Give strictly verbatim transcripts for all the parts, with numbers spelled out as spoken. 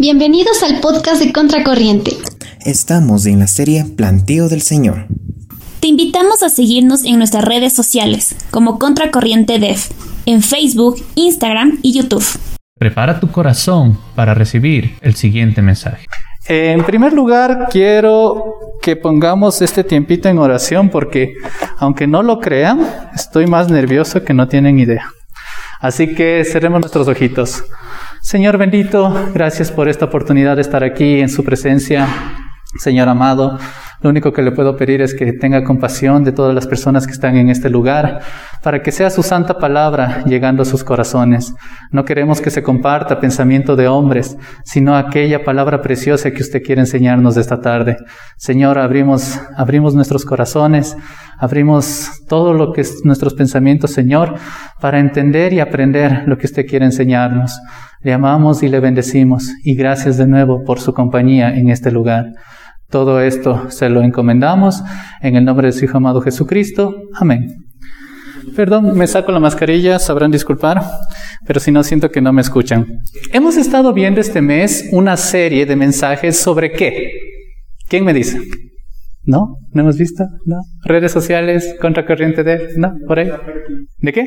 Bienvenidos al podcast de Contracorriente. Estamos en la serie Plantío del Señor. Te invitamos a seguirnos en nuestras redes sociales como Contracorriente def en Facebook, Instagram y YouTube. Prepara tu corazón para recibir el siguiente mensaje. En primer lugar, quiero que pongamos este tiempito en oración porque, aunque no lo crean, estoy más nervioso que no tienen idea. Así que cerremos nuestros ojitos. Señor bendito, gracias por esta oportunidad de estar aquí en su presencia. Señor amado, lo único que le puedo pedir es que tenga compasión de todas las personas que están en este lugar, para que sea su santa palabra llegando a sus corazones. No queremos que se comparta pensamiento de hombres, sino aquella palabra preciosa que usted quiere enseñarnos esta tarde. Señor, abrimos, abrimos nuestros corazones, abrimos todo lo que es nuestros pensamientos, Señor, para entender y aprender lo que usted quiere enseñarnos. Le amamos y le bendecimos, y gracias de nuevo por su compañía en este lugar. Todo esto se lo encomendamos en el nombre de su Hijo amado Jesucristo. Amén. Perdón, me saco la mascarilla, sabrán disculpar, pero si no, siento que no me escuchan. Hemos estado viendo este mes una serie de mensajes sobre ¿qué? ¿Quién me dice? ¿No? ¿No hemos visto? ¿No? ¿Redes sociales? ¿Contracorriente de...? ¿No? ¿Por ahí? ¿De qué?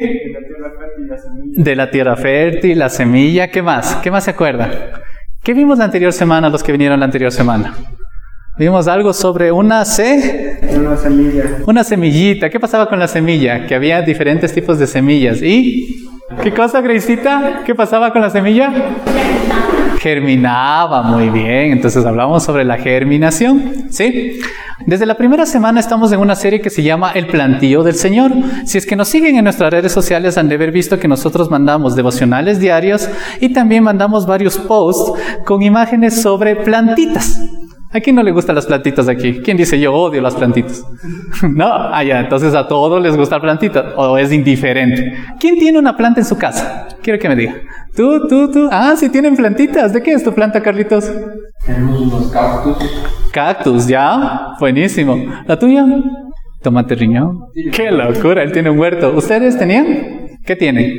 De la tierra fértil, la semilla. ¿Qué más? ¿Qué más se acuerda? ¿Qué vimos la anterior semana, los que vinieron la anterior semana? Vimos algo sobre una C... Una semilla. Una semillita. ¿Qué pasaba con la semilla? Que había diferentes tipos de semillas. ¿Y qué cosa, Graysita? ¿Qué pasaba con la semilla? Germinaba. Muy bien. Entonces hablamos sobre la germinación. ¿Sí? Desde la primera semana estamos en una serie que se llama El Plantío del Señor. Si es que nos siguen en nuestras redes sociales, han de haber visto que nosotros mandamos devocionales diarios y también mandamos varios posts con imágenes sobre plantitas. ¿A quién no le gustan las plantitas aquí? ¿Quién dice yo odio las plantitas? No, ah, ya, entonces a todos les gusta plantitas o es indiferente. ¿Quién tiene una planta en su casa? Quiero que me diga. Tú, tú, tú. Ah, sí tienen plantitas. ¿De qué es tu planta, Carlitos? Tenemos unos cactus. Cactus, ya. Buenísimo. ¿La tuya? Tomate riñón. ¡Qué locura! Él tiene un huerto. ¿Ustedes tenían? ¿Qué tienen?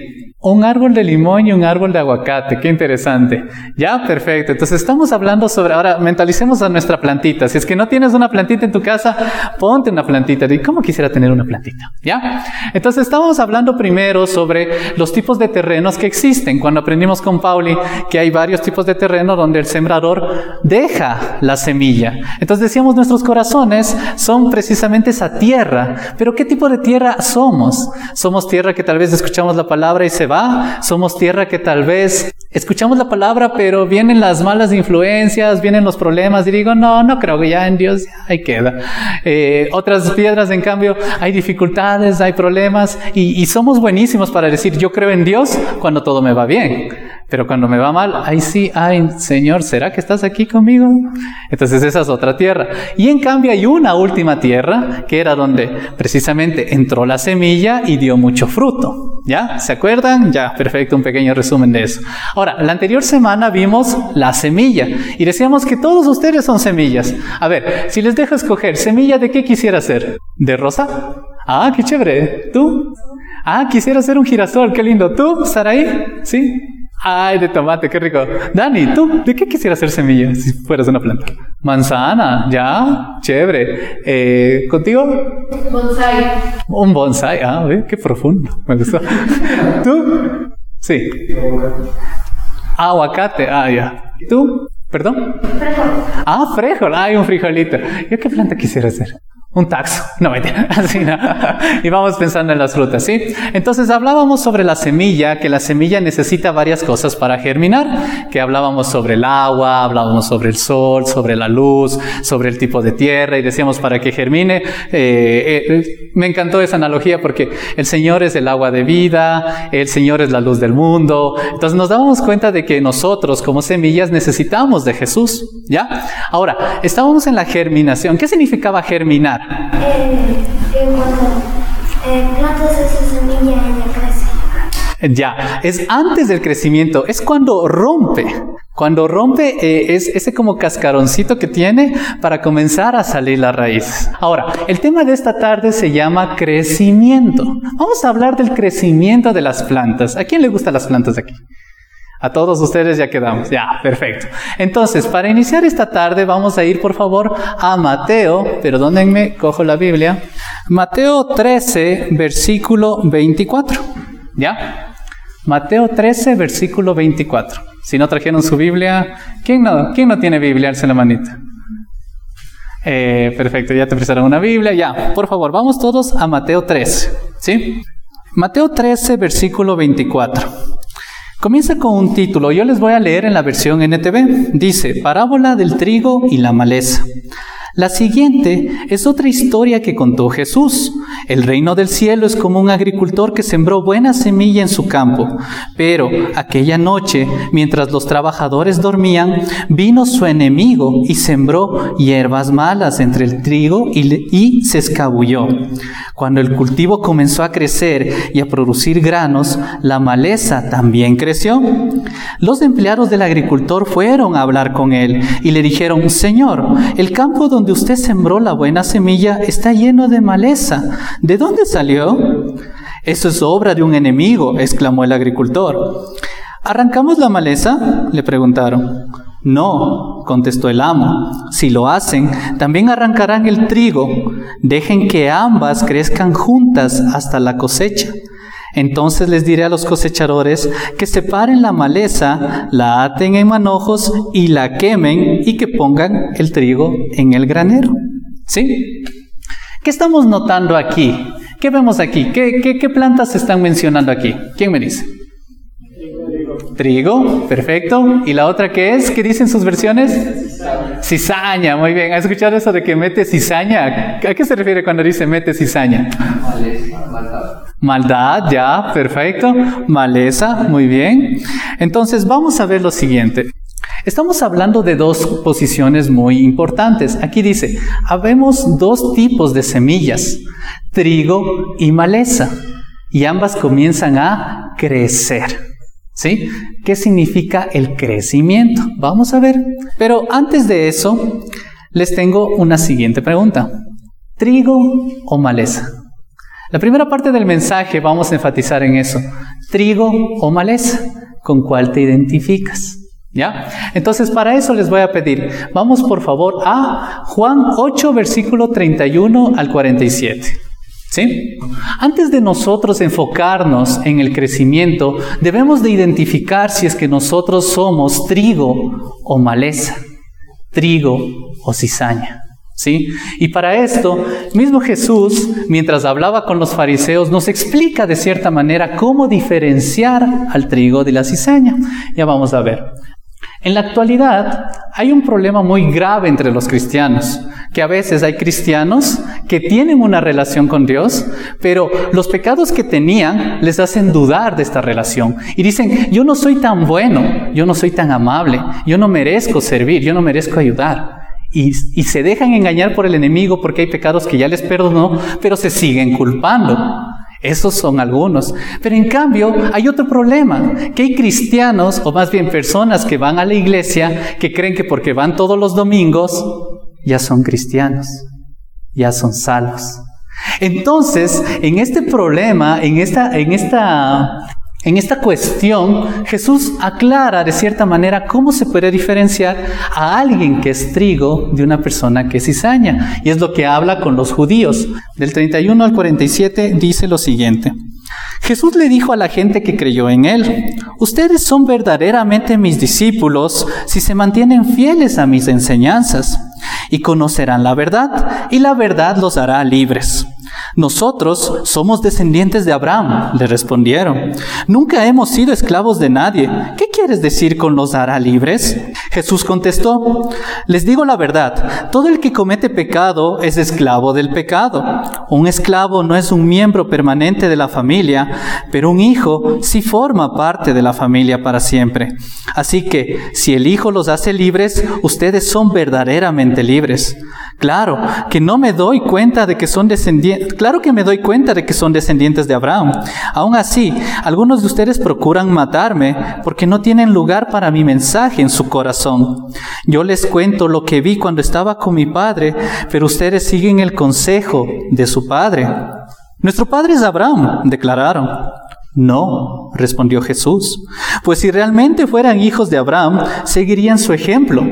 Un árbol de limón y un árbol de aguacate. ¡Qué interesante! Ya, perfecto. Entonces, estamos hablando sobre... Ahora, mentalicemos a nuestra plantita. Si es que no tienes una plantita en tu casa, ponte una plantita. ¿Y cómo quisiera tener una plantita? ¿Ya? Entonces, estábamos hablando primero sobre los tipos de terrenos que existen. Cuando aprendimos con Pauli que hay varios tipos de terreno donde el sembrador deja la semilla. Entonces, decíamos, nuestros corazones son precisamente esa tierra. Pero, ¿qué tipo de tierra somos? Somos tierra que tal vez escuchamos la palabra y se va. Ah, somos tierra que tal vez escuchamos la palabra, pero vienen las malas influencias, vienen los problemas y digo, no, no creo que ya en Dios, ya, ahí queda. Eh, otras piedras, en cambio, hay dificultades, hay problemas y, y somos buenísimos para decir, yo creo en Dios cuando todo me va bien, pero cuando me va mal, ay sí, ay Señor, ¿será que estás aquí conmigo? Entonces esa es otra tierra. Y en cambio hay una última tierra que era donde precisamente entró la semilla y dio mucho fruto. ¿Ya? ¿Se acuerdan? Ya, perfecto, un pequeño resumen de eso. Ahora, la anterior semana vimos la semilla y decíamos que todos ustedes son semillas. A ver, si les dejo escoger, ¿semilla de qué quisiera ser? ¿De rosa? Ah, qué chévere. ¿Tú? Ah, quisiera ser un girasol, qué lindo. ¿Tú, Saraí? ¿Sí? Ay, de tomate, qué rico. Dani, ¿tú de qué quisieras ser semilla si fueras una planta? Manzana, ya, chévere. Eh, ¿Contigo? Bonsai. Un bonsai, ah, qué profundo, me gustó. ¿Tú? Sí. Aguacate. Aguacate, ah, ya. ¿Tú? ¿Perdón? Frijol. Ah, frijol, ay, un frijolito. ¿Yo qué planta quisiera ser? Un taxo, no me entiendes, así no. Y vamos pensando en las frutas, ¿sí? Entonces hablábamos sobre la semilla, que la semilla necesita varias cosas para germinar, que hablábamos sobre el agua, hablábamos sobre el sol, sobre la luz, sobre el tipo de tierra y decíamos para que germine. Eh, eh, me encantó esa analogía porque el Señor es el agua de vida, el Señor es la luz del mundo. Entonces nos dábamos cuenta de que nosotros como semillas necesitamos de Jesús, ¿ya? Ahora, estábamos en la germinación. ¿Qué significaba germinar? Eh, eh, bueno, eh, plantas esa semilla y ya crece. Ya, es antes del crecimiento, es cuando rompe. Cuando rompe eh, es ese como cascaroncito que tiene para comenzar a salir la raíz. Ahora, el tema de esta tarde se llama crecimiento. Vamos a hablar del crecimiento de las plantas. ¿A quién le gustan las plantas de aquí? A todos ustedes ya quedamos. Ya, perfecto. Entonces, para iniciar esta tarde, vamos a ir, por favor, a Mateo. Perdónenme, cojo la Biblia. Mateo trece, versículo veinticuatro. ¿Ya? Mateo trece, versículo veinticuatro. Si no trajeron su Biblia, ¿quién no, quién no tiene Biblia? Alce la manita. Eh, perfecto, ya te prestaron una Biblia. Ya, por favor, vamos todos a Mateo trece. ¿Sí? Mateo trece, versículo veinticuatro. Comienza con un título, yo les voy a leer en la versión N T V. Dice, parábola del trigo y la maleza. La siguiente es otra historia que contó Jesús. El reino del cielo es como un agricultor que sembró buena semilla en su campo. Pero aquella noche, mientras los trabajadores dormían, vino su enemigo y sembró hierbas malas entre el trigo y, y se escabulló. Cuando el cultivo comenzó a crecer y a producir granos, la maleza también creció. Los empleados del agricultor fueron a hablar con él y le dijeron, «Señor, el campo donde usted sembró la buena semilla está lleno de maleza. ¿De dónde salió?» «Eso es obra de un enemigo», exclamó el agricultor. «¿Arrancamos la maleza?», le preguntaron. «No», contestó el amo. «Si lo hacen, también arrancarán el trigo. Dejen que ambas crezcan juntas hasta la cosecha. Entonces les diré a los cosechadores que separen la maleza, la aten en manojos y la quemen y que pongan el trigo en el granero». ¿Sí? ¿Qué estamos notando aquí? ¿Qué vemos aquí? ¿Qué, qué, qué plantas se están mencionando aquí? ¿Quién me dice? Trigo, perfecto. ¿Y la otra qué es? ¿Qué dicen sus versiones? Cizaña. Cizaña, muy bien. ¿Has escuchado eso de que mete cizaña? ¿A qué se refiere cuando dice mete cizaña? Maldad. Maldad, ya, perfecto. Maleza, muy bien. Entonces, vamos a ver lo siguiente. Estamos hablando de dos posiciones muy importantes. Aquí dice, habemos dos tipos de semillas, trigo y maleza, y ambas comienzan a crecer. ¿Sí? ¿Qué significa el crecimiento? Vamos a ver. Pero antes de eso, les tengo una siguiente pregunta. ¿Trigo o maleza? La primera parte del mensaje vamos a enfatizar en eso. ¿Trigo o maleza? ¿Con cuál te identificas? ¿Ya? Entonces, para eso les voy a pedir. Vamos, por favor, a Juan ocho, versículo treinta y uno al cuarenta y siete. ¿Sí? Antes de nosotros enfocarnos en el crecimiento, debemos de identificar si es que nosotros somos trigo o maleza, trigo o cizaña. ¿Sí? Y para esto, mismo Jesús, mientras hablaba con los fariseos, nos explica de cierta manera cómo diferenciar al trigo de la cizaña. Ya vamos a ver. En la actualidad hay un problema muy grave entre los cristianos, que a veces hay cristianos que tienen una relación con Dios, pero los pecados que tenían les hacen dudar de esta relación y dicen, yo no soy tan bueno, yo no soy tan amable, yo no merezco servir, yo no merezco ayudar. Y, y se dejan engañar por el enemigo porque hay pecados que ya les perdonó, pero se siguen culpando. Esos son algunos. Pero en cambio, hay otro problema, que hay cristianos, o más bien personas que van a la iglesia, que creen que porque van todos los domingos, ya son cristianos, ya son salvos. Entonces, en este problema, en esta, en esta, en esta cuestión, Jesús aclara de cierta manera cómo se puede diferenciar a alguien que es trigo de una persona que es cizaña. Y es lo que habla con los judíos. Del treinta y uno al cuarenta y siete dice lo siguiente. Jesús le dijo a la gente que creyó en él, «Ustedes son verdaderamente mis discípulos si se mantienen fieles a mis enseñanzas, y conocerán la verdad, y la verdad los hará libres». «Nosotros somos descendientes de Abraham», le respondieron. «Nunca hemos sido esclavos de nadie. ¿Qué quieres decir con los hará libres?» Jesús contestó, «Les digo la verdad, todo el que comete pecado es esclavo del pecado. Un esclavo no es un miembro permanente de la familia, pero un hijo sí forma parte de la familia para siempre. Así que, si el hijo los hace libres, ustedes son verdaderamente libres. Claro que no me doy cuenta de que son descendientes Claro que me doy cuenta de que son descendientes de Abraham. Aún así, algunos de ustedes procuran matarme porque no tienen lugar para mi mensaje en su corazón. Yo les cuento lo que vi cuando estaba con mi padre, pero ustedes siguen el consejo de su padre. Nuestro padre es Abraham, declararon. No, respondió Jesús, pues si realmente fueran hijos de Abraham, seguirían su ejemplo.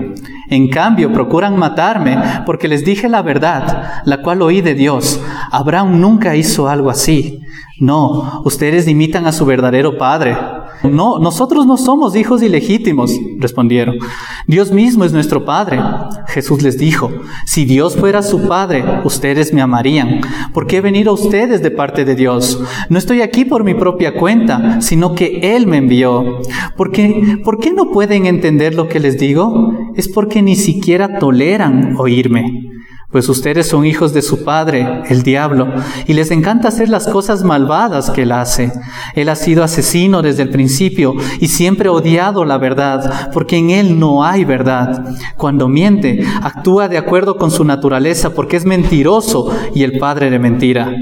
En cambio, procuran matarme, porque les dije la verdad, la cual oí de Dios. Abraham nunca hizo algo así. No, ustedes imitan a su verdadero padre. No, nosotros no somos hijos ilegítimos, respondieron. Dios mismo es nuestro Padre. Jesús les dijo, si Dios fuera su Padre, ustedes me amarían. ¿Por qué venir a ustedes de parte de Dios? No estoy aquí por mi propia cuenta, sino que Él me envió. ¿Por qué, ¿Por qué no pueden entender lo que les digo? Es porque ni siquiera toleran oírme. Pues ustedes son hijos de su padre, el diablo, y les encanta hacer las cosas malvadas que él hace. Él ha sido asesino desde el principio y siempre ha odiado la verdad, porque en él no hay verdad. Cuando miente, actúa de acuerdo con su naturaleza, porque es mentiroso y el padre de mentira.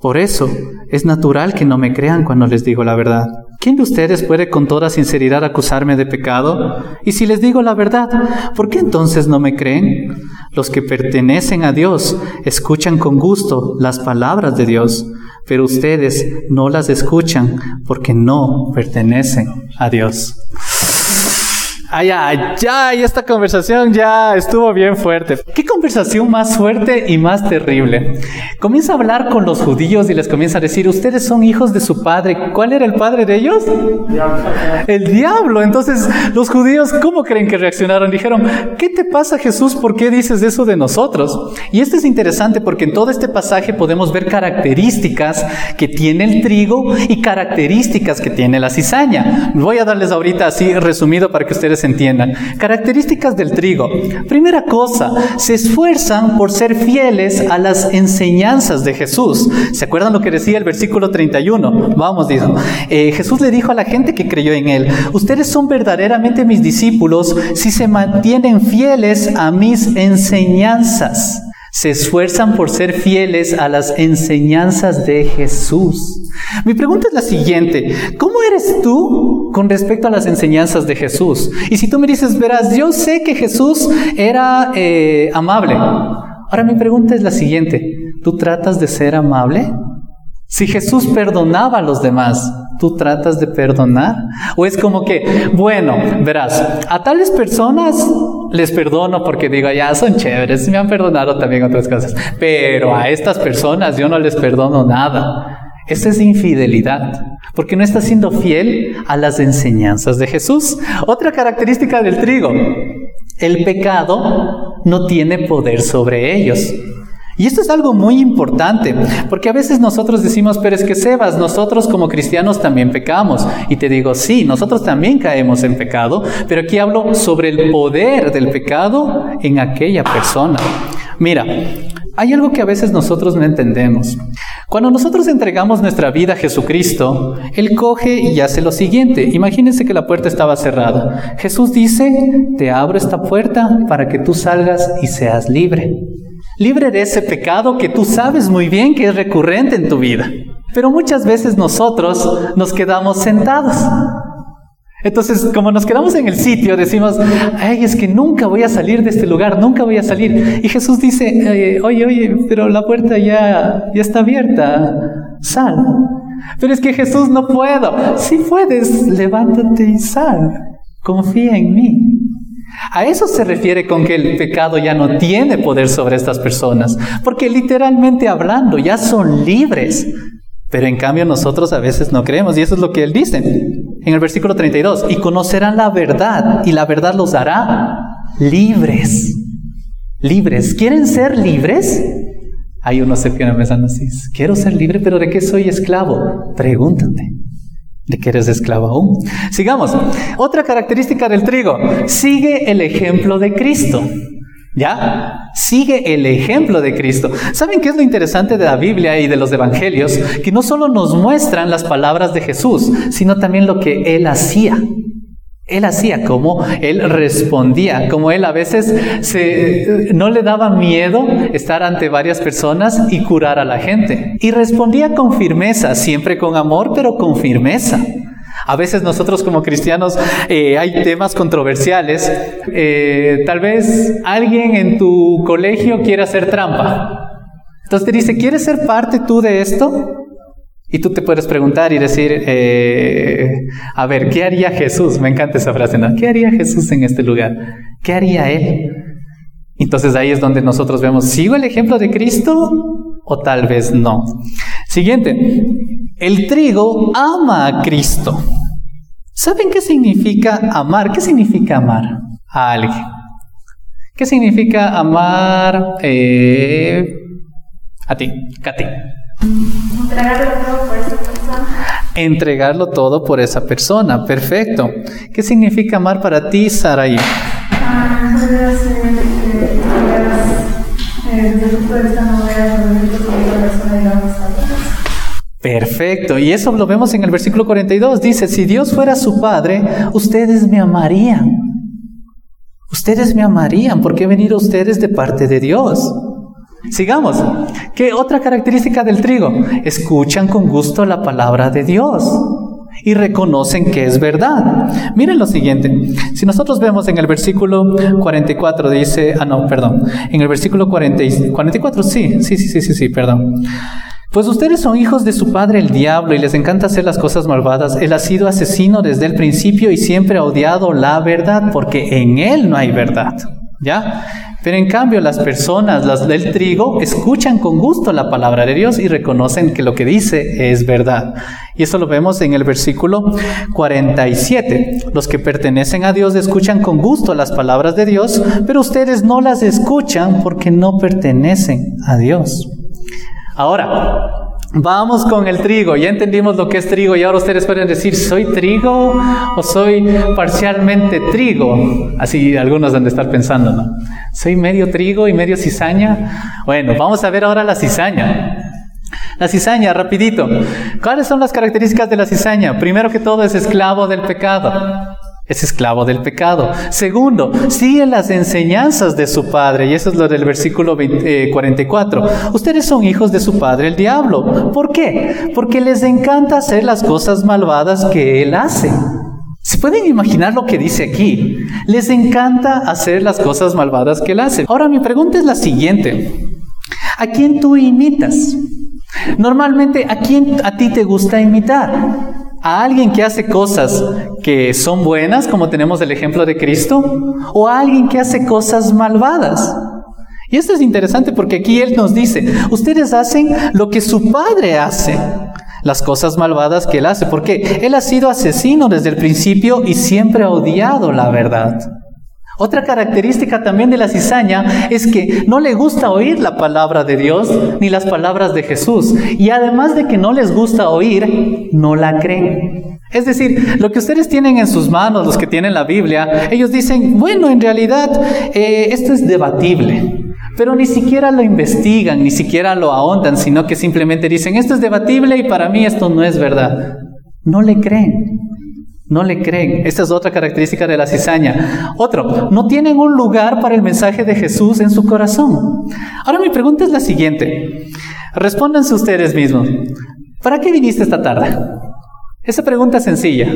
Por eso, es natural que no me crean cuando les digo la verdad. ¿Quién de ustedes puede con toda sinceridad acusarme de pecado? Y si les digo la verdad, ¿por qué entonces no me creen? Los que pertenecen a Dios escuchan con gusto las palabras de Dios, pero ustedes no las escuchan porque no pertenecen a Dios. Ay, ay, ay, esta conversación ya estuvo bien fuerte. ¿Qué conversación más fuerte y más terrible? Comienza a hablar con los judíos y les comienza a decir, ustedes son hijos de su padre. ¿Cuál era el padre de ellos? El diablo. Entonces, los judíos, ¿cómo creen que reaccionaron? Dijeron, ¿qué te pasa, Jesús? ¿Por qué dices eso de nosotros? Y esto es interesante porque en todo este pasaje podemos ver características que tiene el trigo y características que tiene la cizaña. Voy a darles ahorita así resumido para que ustedes entiendan. Características del trigo. Primera cosa, se esfuerzan por ser fieles a las enseñanzas de Jesús. ¿Se acuerdan lo que decía el versículo treinta y uno? Vamos, dice. Eh, Jesús le dijo a la gente que creyó en él, ustedes son verdaderamente mis discípulos si se mantienen fieles a mis enseñanzas. Se esfuerzan por ser fieles a las enseñanzas de Jesús. Mi pregunta es la siguiente, ¿cómo eres tú con respecto a las enseñanzas de Jesús? Y si tú me dices, verás, yo sé que Jesús era eh, amable. Ahora mi pregunta es la siguiente, ¿tú tratas de ser amable? Si Jesús perdonaba a los demás, ¿tú tratas de perdonar? O es como que, bueno, verás, a tales personas les perdono porque digo, ya son chéveres, me han perdonado también otras cosas, pero a estas personas yo no les perdono nada. Esa es infidelidad, porque no estás siendo fiel a las enseñanzas de Jesús. Otra característica del trigo, el pecado no tiene poder sobre ellos. Y esto es algo muy importante, porque a veces nosotros decimos, pero es que Sebas, nosotros como cristianos también pecamos. Y te digo, sí, nosotros también caemos en pecado, pero aquí hablo sobre el poder del pecado en aquella persona. Mira, hay algo que a veces nosotros no entendemos. Cuando nosotros entregamos nuestra vida a Jesucristo, Él coge y hace lo siguiente. Imagínense que la puerta estaba cerrada. Jesús dice, te abro esta puerta para que tú salgas y seas libre. Libre de ese pecado que tú sabes muy bien que es recurrente en tu vida. Pero muchas veces nosotros nos quedamos sentados. Entonces, como nos quedamos en el sitio, decimos, ay, es que nunca voy a salir de este lugar, nunca voy a salir. Y Jesús dice, oye, oye, pero la puerta ya, ya está abierta, sal. Pero es que Jesús, no puedo. Si puedes, levántate y sal, confía en mí. A eso se refiere con que el pecado ya no tiene poder sobre estas personas, porque literalmente hablando ya son libres, pero en cambio nosotros a veces no creemos, y eso es lo que él dice en el versículo treinta y dos, y conocerán la verdad, y la verdad los hará libres. Libres, ¿quieren ser libres? Hay unos que me están así, quiero ser libre, pero ¿de qué soy esclavo? Pregúntate. ¿De que eres esclavo aún? Sigamos. Otra característica del trigo. Sigue el ejemplo de Cristo. ¿Ya? Sigue el ejemplo de Cristo. ¿Saben qué es lo interesante de la Biblia y de los evangelios? Que no solo nos muestran las palabras de Jesús, sino también lo que Él hacía. Él hacía, como Él respondía, como Él a veces se, no le daba miedo estar ante varias personas y curar a la gente. Y respondía con firmeza, siempre con amor, pero con firmeza. A veces nosotros como cristianos eh, hay temas controversiales. Eh, tal vez alguien en tu colegio quiere hacer trampa. Entonces te dice, ¿quieres ser parte tú de esto? Y tú te puedes preguntar y decir, eh, a ver, ¿qué haría Jesús? Me encanta esa frase, ¿no? ¿Qué haría Jesús en este lugar? ¿Qué haría Él? Entonces ahí es donde nosotros vemos, ¿sigo el ejemplo de Cristo o tal vez no? Siguiente, el trigo ama a Cristo. ¿Saben qué significa amar? ¿Qué significa amar a alguien? ¿Qué significa amar eh, a ti, Katy? Entregarlo todo por esa persona. Entregarlo todo por esa persona, perfecto. ¿Qué significa amar para ti, Saray? Ah, entonces, eh, eh, de esta novela, perfecto, y eso lo vemos en el versículo cuarenta y dos, dice, si Dios fuera su Padre, ustedes me amarían. Ustedes me amarían, porque he venido a ustedes de parte de Dios. Sigamos. ¿Qué otra característica del trigo? Escuchan con gusto la palabra de Dios y reconocen que es verdad. Miren lo siguiente. Si nosotros vemos en el versículo cuarenta y cuatro dice, ah no, perdón, en el versículo cuarenta y cuatro, sí, sí, sí, sí, sí, sí, perdón. Pues ustedes son hijos de su padre el diablo y les encanta hacer las cosas malvadas. Él ha sido asesino desde el principio y siempre ha odiado la verdad porque en él no hay verdad. ¿Ya? Pero en cambio las personas, las del trigo, escuchan con gusto la palabra de Dios y reconocen que lo que dice es verdad. Y eso lo vemos en el versículo cuarenta y siete. Los que pertenecen a Dios escuchan con gusto las palabras de Dios, pero ustedes no las escuchan porque no pertenecen a Dios. Ahora, vamos con el trigo. Ya entendimos lo que es trigo y ahora ustedes pueden decir, ¿soy trigo o soy parcialmente trigo? Así algunos han de estar pensando, ¿no? ¿Soy medio trigo y medio cizaña? Bueno, vamos a ver ahora la cizaña. La cizaña, rapidito. ¿Cuáles son las características de la cizaña? Primero que todo, es esclavo del pecado. Es esclavo del pecado. Segundo, sigue las enseñanzas de su padre. Y eso es lo del versículo cuarenta y cuatro. Ustedes son hijos de su padre, el diablo. ¿Por qué? Porque les encanta hacer las cosas malvadas que él hace. ¿Se pueden imaginar lo que dice aquí? Les encanta hacer las cosas malvadas que él hace. Ahora, mi pregunta es la siguiente. ¿A quién tú imitas? Normalmente, ¿a quién a ti te gusta imitar? ¿A alguien que hace cosas que son buenas, como tenemos el ejemplo de Cristo? ¿O a alguien que hace cosas malvadas? Y esto es interesante porque aquí Él nos dice, ustedes hacen lo que su padre hace, las cosas malvadas que Él hace. ¿Por qué? Él ha sido asesino desde el principio y siempre ha odiado la verdad. Otra característica también de la cizaña es que no le gusta oír la palabra de Dios ni las palabras de Jesús. Y además de que no les gusta oír, no la creen. Es decir, lo que ustedes tienen en sus manos, los que tienen la Biblia, ellos dicen, bueno, en realidad eh, esto es debatible. Pero ni siquiera lo investigan, ni siquiera lo ahondan, sino que simplemente dicen, esto es debatible y para mí esto no es verdad. No le creen. No le creen. Esta es otra característica de la cizaña. Otro, no tienen un lugar para el mensaje de Jesús en su corazón. Ahora mi pregunta es la siguiente. Respóndanse ustedes mismos. ¿Para qué viniste esta tarde? Esa pregunta es sencilla.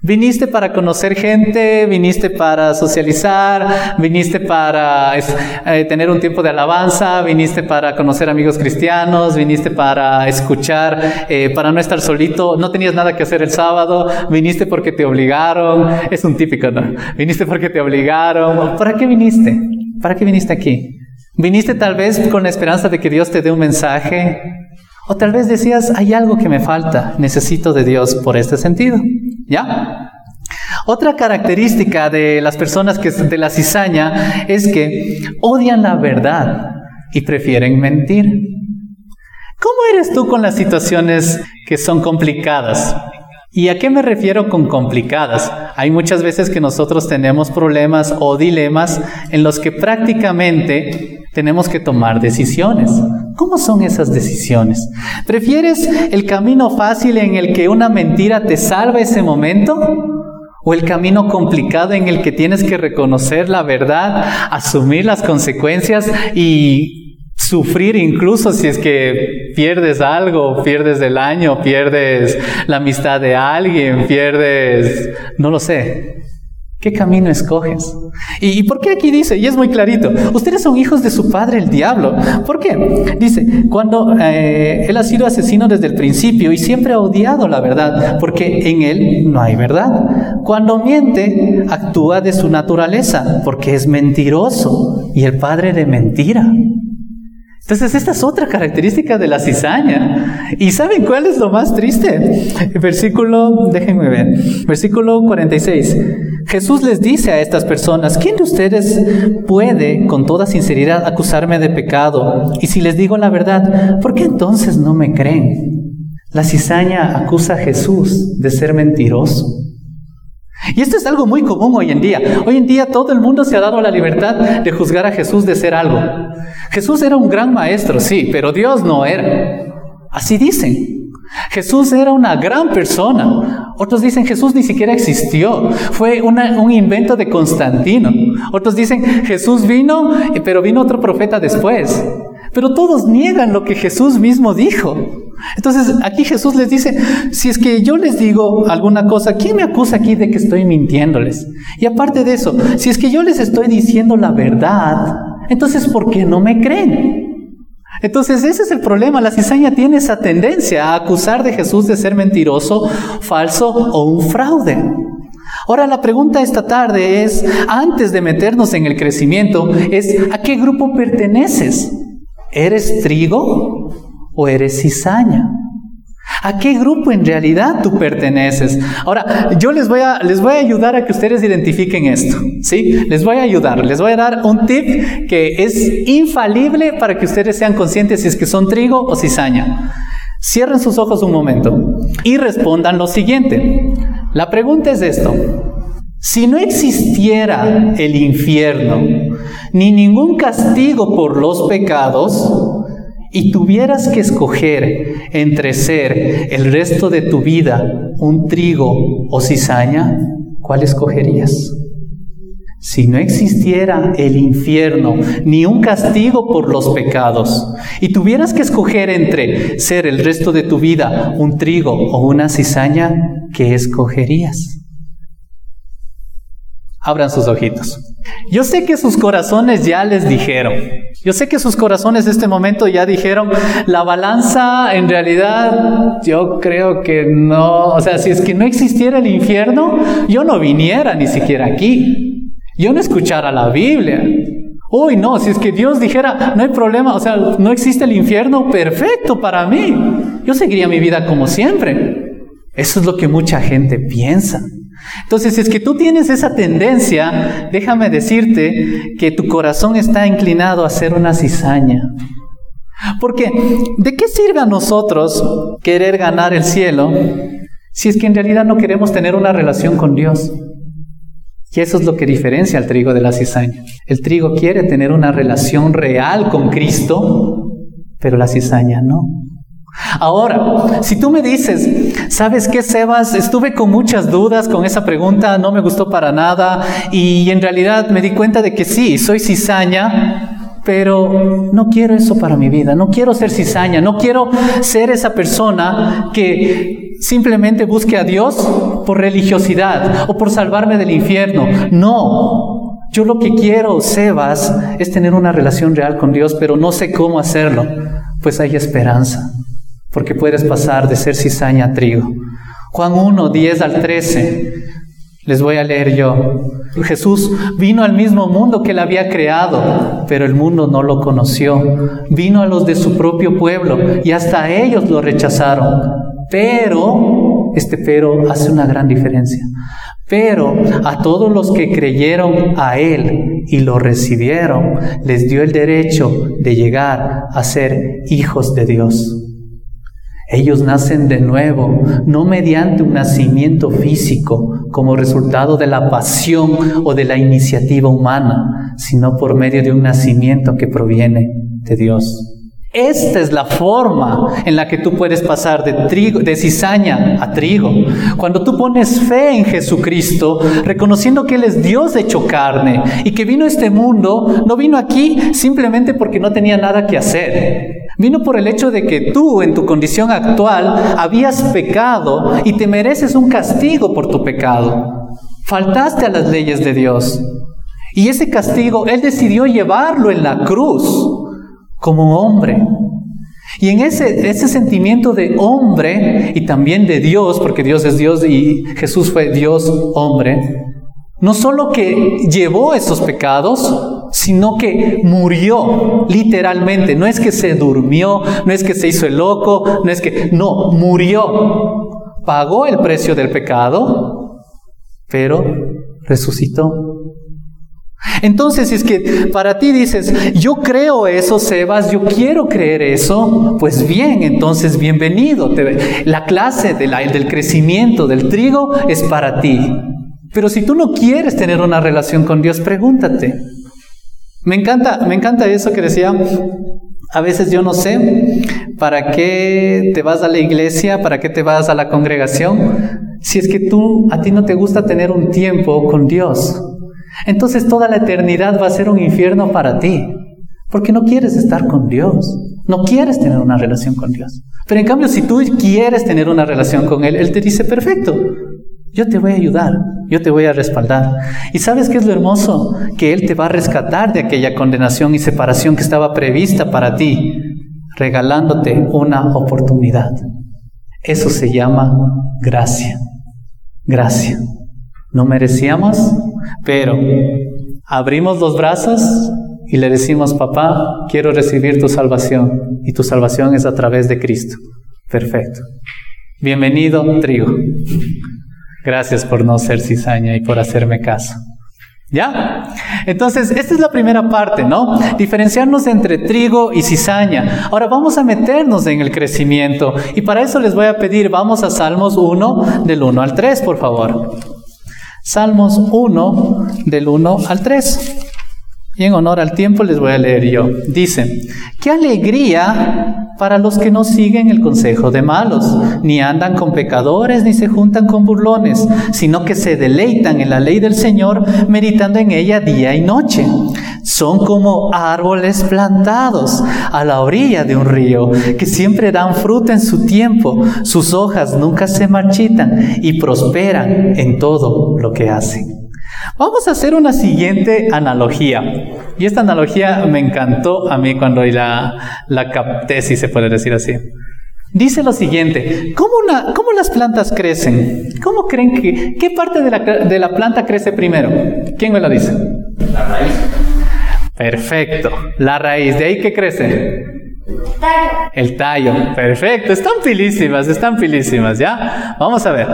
¿Viniste para conocer gente? ¿Viniste para socializar? ¿Viniste para eh, tener un tiempo de alabanza? ¿Viniste para conocer amigos cristianos? ¿Viniste para escuchar? Eh, ¿Para no estar solito? ¿No tenías nada que hacer el sábado? ¿Viniste porque te obligaron? Es un típico, ¿no? ¿Viniste porque te obligaron? ¿Para qué viniste? ¿Para qué viniste aquí? ¿Viniste tal vez con la esperanza de que Dios te dé un mensaje? O tal vez decías, hay algo que me falta, necesito de Dios por este sentido. ¿Ya? Otra característica de las personas que de la cizaña es que odian la verdad y prefieren mentir. ¿Cómo eres tú con las situaciones que son complicadas? ¿Y a qué me refiero con complicadas? Hay muchas veces que nosotros tenemos problemas o dilemas en los que prácticamente tenemos que tomar decisiones. ¿Cómo son esas decisiones? ¿Prefieres el camino fácil en el que una mentira te salva ese momento? ¿O el camino complicado en el que tienes que reconocer la verdad, asumir las consecuencias y sufrir incluso si es que pierdes algo, pierdes el año, pierdes la amistad de alguien, pierdes, no lo sé. ¿Qué camino escoges? ¿Y, ¿Y por qué aquí dice? Y es muy clarito. Ustedes son hijos de su padre, el diablo. ¿Por qué? Dice, cuando eh, él ha sido asesino desde el principio y siempre ha odiado la verdad, porque en él no hay verdad. Cuando miente, actúa de su naturaleza, porque es mentiroso y el padre de mentira. Entonces, esta es otra característica de la cizaña. ¿Y saben cuál es lo más triste? Versículo, déjenme ver, versículo cuarenta y seis. Jesús les dice a estas personas, ¿quién de ustedes puede con toda sinceridad acusarme de pecado? Y si les digo la verdad, ¿por qué entonces no me creen? La cizaña acusa a Jesús de ser mentiroso. Y esto es algo muy común hoy en día. Hoy en día todo el mundo se ha dado la libertad de juzgar a Jesús de ser algo. Jesús era un gran maestro, sí, pero Dios no era. Así dicen. Jesús era una gran persona. Otros dicen Jesús ni siquiera existió. Fue una, un invento de Constantino. Otros dicen Jesús vino, pero vino otro profeta después. Pero todos niegan lo que Jesús mismo dijo. Entonces, aquí Jesús les dice, si es que yo les digo alguna cosa, ¿quién me acusa aquí de que estoy mintiéndoles? Y aparte de eso, si es que yo les estoy diciendo la verdad, entonces, ¿por qué no me creen? Entonces, ese es el problema. La cizaña tiene esa tendencia a acusar de Jesús de ser mentiroso, falso o un fraude. Ahora, la pregunta esta tarde es, antes de meternos en el crecimiento, es ¿a qué grupo perteneces? ¿Eres trigo o eres cizaña? ¿A qué grupo en realidad tú perteneces? Ahora, yo les voy a, les voy a ayudar a que ustedes identifiquen esto, ¿sí? Les voy a ayudar, les voy a dar un tip que es infalible para que ustedes sean conscientes si es que son trigo o cizaña. Cierren sus ojos un momento y respondan lo siguiente. La pregunta es esto. Si no existiera el infierno, ni ningún castigo por los pecados, y tuvieras que escoger entre ser el resto de tu vida un trigo o cizaña, ¿cuál escogerías? Si no existiera el infierno, ni un castigo por los pecados, y tuvieras que escoger entre ser el resto de tu vida un trigo o una cizaña, ¿qué escogerías? Abran sus ojitos. Yo sé que sus corazones ya les dijeron. Yo sé que sus corazones en este momento ya dijeron, la balanza en realidad yo creo que no. O sea, si es que no existiera el infierno, yo no viniera ni siquiera aquí. Yo no escuchara la Biblia. Uy, no, si es que Dios dijera, no hay problema, o sea, no existe el infierno, perfecto para mí. Yo seguiría mi vida como siempre. Eso es lo que mucha gente piensa. Entonces, si es que tú tienes esa tendencia, déjame decirte que tu corazón está inclinado a ser una cizaña. Porque, ¿de qué sirve a nosotros querer ganar el cielo si es que en realidad no queremos tener una relación con Dios? Y eso es lo que diferencia al trigo de la cizaña. El trigo quiere tener una relación real con Cristo, pero la cizaña no. Ahora, si tú me dices, ¿sabes qué, Sebas? Estuve con muchas dudas con esa pregunta, no me gustó para nada y en realidad me di cuenta de que sí, soy cizaña, pero no quiero eso para mi vida, no quiero ser cizaña, no quiero ser esa persona que simplemente busque a Dios por religiosidad o por salvarme del infierno. No. Yo lo que quiero, Sebas, es tener una relación real con Dios, pero no sé cómo hacerlo. Pues hay esperanza. Porque puedes pasar de ser cizaña a trigo. Juan uno, diez al trece. Les voy a leer yo. Jesús vino al mismo mundo que él había creado, pero el mundo no lo conoció. Vino a los de su propio pueblo y hasta ellos lo rechazaron. Pero, este pero hace una gran diferencia. Pero a todos los que creyeron a él y lo recibieron, les dio el derecho de llegar a ser hijos de Dios. Ellos nacen de nuevo, no mediante un nacimiento físico como resultado de la pasión o de la iniciativa humana, sino por medio de un nacimiento que proviene de Dios. Esta es la forma en la que tú puedes pasar de, trigo, de cizaña a trigo. Cuando tú pones fe en Jesucristo, reconociendo que Él es Dios hecho carne y que vino a este mundo, no vino aquí simplemente porque no tenía nada que hacer. Vino por el hecho de que tú, en tu condición actual, habías pecado y te mereces un castigo por tu pecado. Faltaste a las leyes de Dios. Y ese castigo, Él decidió llevarlo en la cruz como hombre. Y en ese, ese sentimiento de hombre y también de Dios, porque Dios es Dios y Jesús fue Dios hombre, no solo que llevó esos pecados, sino que murió literalmente. No es que se durmió, no es que se hizo el loco, no es que... No, murió. Pagó el precio del pecado, pero resucitó. Entonces, si es que para ti dices, yo creo eso, Sebas, yo quiero creer eso, pues bien, entonces bienvenido. La clase de la, del crecimiento del trigo es para ti. Pero si tú no quieres tener una relación con Dios, pregúntate. Me encanta, me encanta eso que decía, a veces yo no sé para qué te vas a la iglesia, para qué te vas a la congregación, si es que tú, a ti no te gusta tener un tiempo con Dios. Entonces toda la eternidad va a ser un infierno para ti, porque no quieres estar con Dios, no quieres tener una relación con Dios. Pero en cambio, si tú quieres tener una relación con Él, Él te dice, perfecto, yo te voy a ayudar, yo te voy a respaldar. ¿Y sabes qué es lo hermoso? Que Él te va a rescatar de aquella condenación y separación que estaba prevista para ti, regalándote una oportunidad. Eso se llama gracia, gracia. No merecíamos, pero abrimos los brazos y le decimos, papá, quiero recibir tu salvación. Y tu salvación es a través de Cristo. Perfecto. Bienvenido, trigo. Gracias por no ser cizaña y por hacerme caso. ¿Ya? Entonces, esta es la primera parte, ¿no? Diferenciarnos entre trigo y cizaña. Ahora vamos a meternos en el crecimiento. Y para eso les voy a pedir, vamos a Salmos uno, del uno al tres, por favor. Salmos uno, del uno al tres. Y en honor al tiempo les voy a leer yo. Dice, qué alegría para los que no siguen el consejo de malos, ni andan con pecadores, ni se juntan con burlones, sino que se deleitan en la ley del Señor, meditando en ella día y noche. Son como árboles plantados a la orilla de un río, que siempre dan fruta en su tiempo, sus hojas nunca se marchitan y prosperan en todo lo que hacen. Vamos a hacer una siguiente analogía. Y esta analogía me encantó a mí cuando la, la capté, si se puede decir así. Dice lo siguiente, ¿cómo, una, cómo las plantas crecen? ¿Cómo creen que, qué parte de la, de la planta crece primero? ¿Quién me lo dice? La raíz. Perfecto, la raíz. ¿De ahí qué crece? El tallo. El tallo, perfecto. Están pilísimas, están pilísimas, ¿ya? Vamos a ver.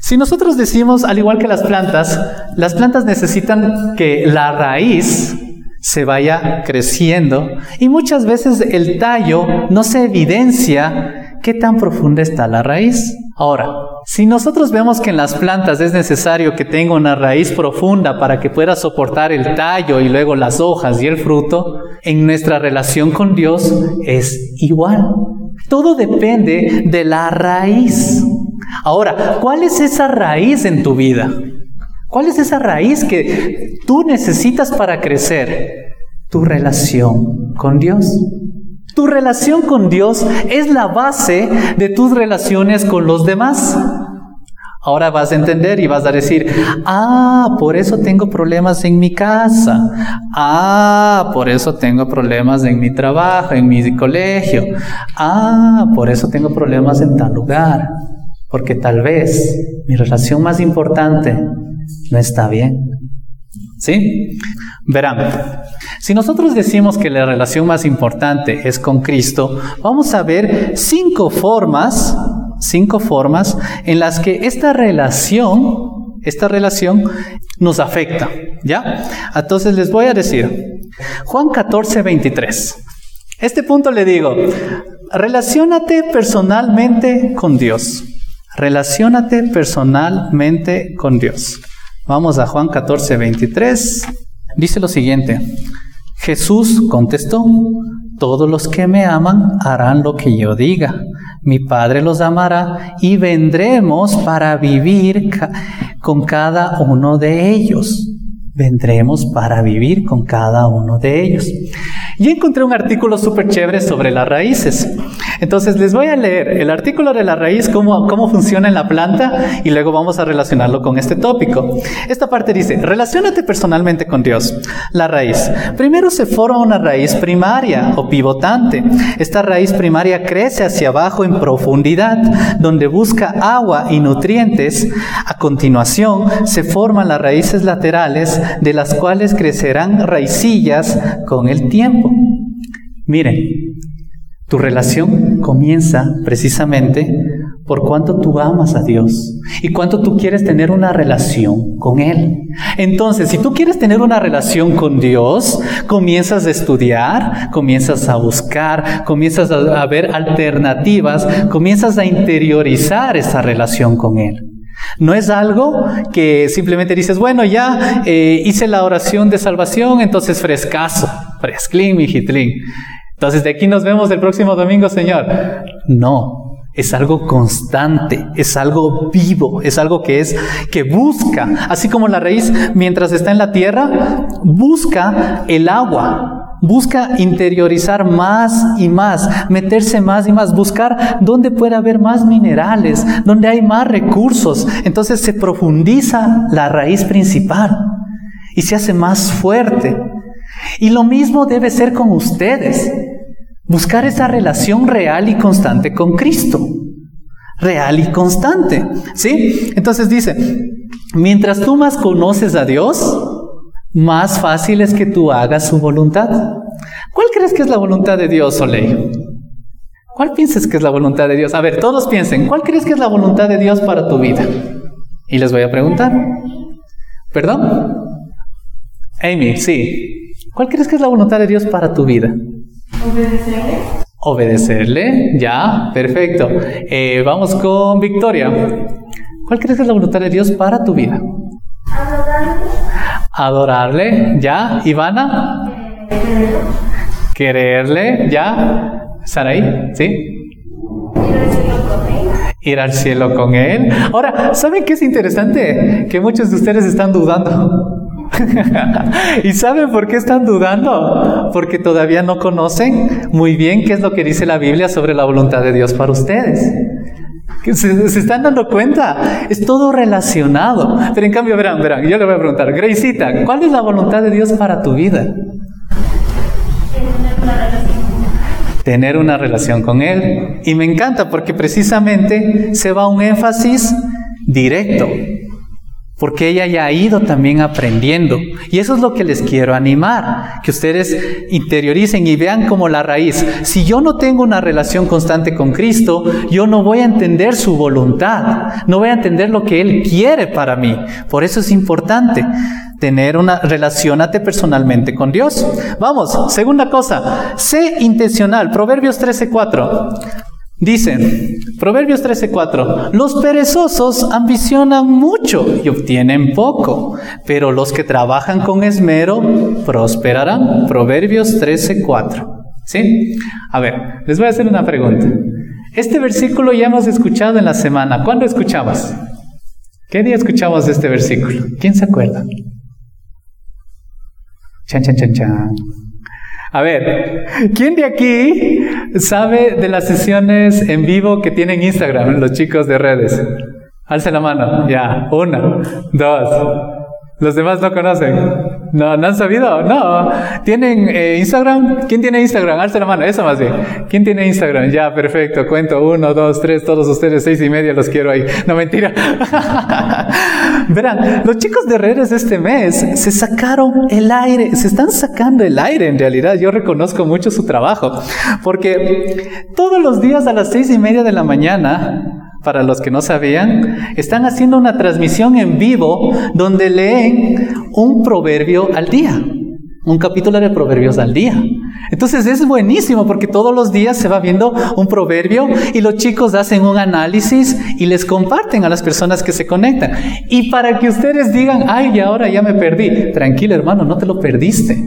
Si nosotros decimos, al igual que las plantas, las plantas necesitan que la raíz se vaya creciendo y muchas veces el tallo no se evidencia qué tan profunda está la raíz. Ahora, si nosotros vemos que en las plantas es necesario que tenga una raíz profunda para que pueda soportar el tallo y luego las hojas y el fruto, en nuestra relación con Dios es igual. Todo depende de la raíz. Ahora, ¿cuál es esa raíz en tu vida? ¿Cuál es esa raíz que tú necesitas para crecer? Tu relación con Dios. Tu relación con Dios es la base de tus relaciones con los demás. Ahora vas a entender y vas a decir, ah, por eso tengo problemas en mi casa. Ah, por eso tengo problemas en mi trabajo, en mi colegio. Ah, por eso tengo problemas en tal lugar. Porque tal vez mi relación más importante no está bien. ¿Sí? Verán, si nosotros decimos que la relación más importante es con Cristo, vamos a ver cinco formas, cinco formas en las que esta relación, esta relación nos afecta. ¿Ya? Entonces les voy a decir, Juan catorce, veintitrés. Este punto le digo, relaciónate personalmente con Dios. Relaciónate personalmente con Dios. Vamos a Juan catorce, veintitrés. Dice lo siguiente. Jesús contestó, todos los que me aman harán lo que yo diga. Mi Padre los amará y vendremos para vivir ca- con cada uno de ellos. vendremos para vivir con cada uno de ellos. Y encontré un artículo súper chévere sobre las raíces. Entonces les voy a leer el artículo de la raíz, cómo, cómo funciona en la planta, y luego vamos a relacionarlo con este tópico. Esta parte dice: relaciónate personalmente con Dios. La raíz. Primero se forma una raíz primaria o pivotante. Esta raíz primaria crece hacia abajo en profundidad, donde busca agua y nutrientes. A continuación se forman las raíces laterales, de las cuales crecerán raicillas con el tiempo. Miren, tu relación comienza precisamente por cuánto tú amas a Dios y cuánto tú quieres tener una relación con Él. Entonces, si tú quieres tener una relación con Dios, comienzas a estudiar, comienzas a buscar, comienzas a ver alternativas, comienzas a interiorizar esa relación con Él. No es algo que simplemente dices, bueno, ya eh, hice la oración de salvación, entonces frescazo, fresclín, mijitlín. Entonces de aquí nos vemos el próximo domingo, Señor. No. Es algo constante, es algo vivo, es algo que es, que busca. Así como la raíz, mientras está en la tierra, busca el agua, busca interiorizar más y más, meterse más y más, buscar dónde puede haber más minerales, dónde hay más recursos. Entonces se profundiza la raíz principal y se hace más fuerte. Y lo mismo debe ser con ustedes. Buscar esa relación real y constante con Cristo. Real y constante, ¿sí? Entonces dice, mientras tú más conoces a Dios, más fácil es que tú hagas su voluntad. ¿Cuál crees que es la voluntad de Dios, Oley? ¿Cuál piensas que es la voluntad de Dios? A ver, todos piensen, ¿cuál crees que es la voluntad de Dios para tu vida? Y les voy a preguntar. ¿Perdón? Amy, sí. ¿Cuál crees que es la voluntad de Dios para tu vida? Obedecerle. Obedecerle, ya, perfecto. Eh, vamos con Victoria. ¿Cuál crees que es la voluntad de Dios para tu vida? Adorarle. Adorarle, ya. Ivana. Quererlo. Quererle, ya. Saraí, ¿sí? Ir al cielo con él. Ir al cielo con él. Ahora, ¿saben qué es interesante? Que muchos de ustedes están dudando. ¿Y saben por qué están dudando? Porque todavía no conocen muy bien qué es lo que dice la Biblia sobre la voluntad de Dios para ustedes. ¿Se, se están dando cuenta? Es todo relacionado. Pero en cambio, verán, verán, yo le voy a preguntar, Gracita, ¿cuál es la voluntad de Dios para tu vida? Tener una relación con Él. Tener una relación con Él. Y me encanta porque precisamente se va un énfasis directo. Porque ella ya ha ido también aprendiendo. Y eso es lo que les quiero animar, que ustedes interioricen y vean como la raíz. Si yo no tengo una relación constante con Cristo, yo no voy a entender su voluntad, no voy a entender lo que Él quiere para mí. Por eso es importante tener una, relaciónate personalmente con Dios. Vamos, segunda cosa, sé intencional. Proverbios trece cuatro. Dicen, Proverbios trece cuatro, los perezosos ambicionan mucho y obtienen poco, pero los que trabajan con esmero prosperarán. Proverbios trece cuatro. ¿Sí? A ver, les voy a hacer una pregunta. Este versículo ya hemos escuchado en la semana. ¿Cuándo escuchamos? ¿Qué día escuchamos este versículo? ¿Quién se acuerda? Chan, chan, chan, chan. A ver, ¿quién de aquí sabe de las sesiones en vivo que tienen Instagram, los chicos de redes? Alce la mano, ya, una, dos. ¿Los demás no conocen? No, ¿no han sabido? No. ¿Tienen eh, Instagram? ¿Quién tiene Instagram? Alce la mano, eso más bien. ¿Quién tiene Instagram? Ya, perfecto, cuento, uno, dos, tres, todos ustedes, seis y media, los quiero ahí. No, mentira. Verán, los chicos de redes este mes se sacaron el aire, se están sacando el aire en realidad. Yo reconozco mucho su trabajo, porque todos los días a las seis y media de la mañana, para los que no sabían, están haciendo una transmisión en vivo donde leen un proverbio al día, un capítulo de proverbios al día. Entonces es buenísimo porque todos los días se va viendo un proverbio y los chicos hacen un análisis y les comparten a las personas que se conectan. Y para que ustedes digan, ay, y ahora ya me perdí. Tranquilo, hermano, no te lo perdiste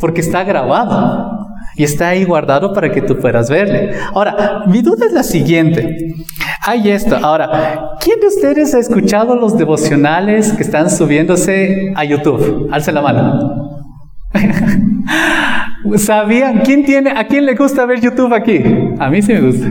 porque está grabado. y está ahí guardado para que tú puedas verle. Ahora, mi duda es la siguiente. Hay esto. Ahora, ¿quién de ustedes ha escuchado los devocionales que están subiéndose a YouTube? Alce la mano. ¿Sabían? ¿Quién tiene, ¿A quién le gusta ver YouTube aquí? A mí sí me gusta.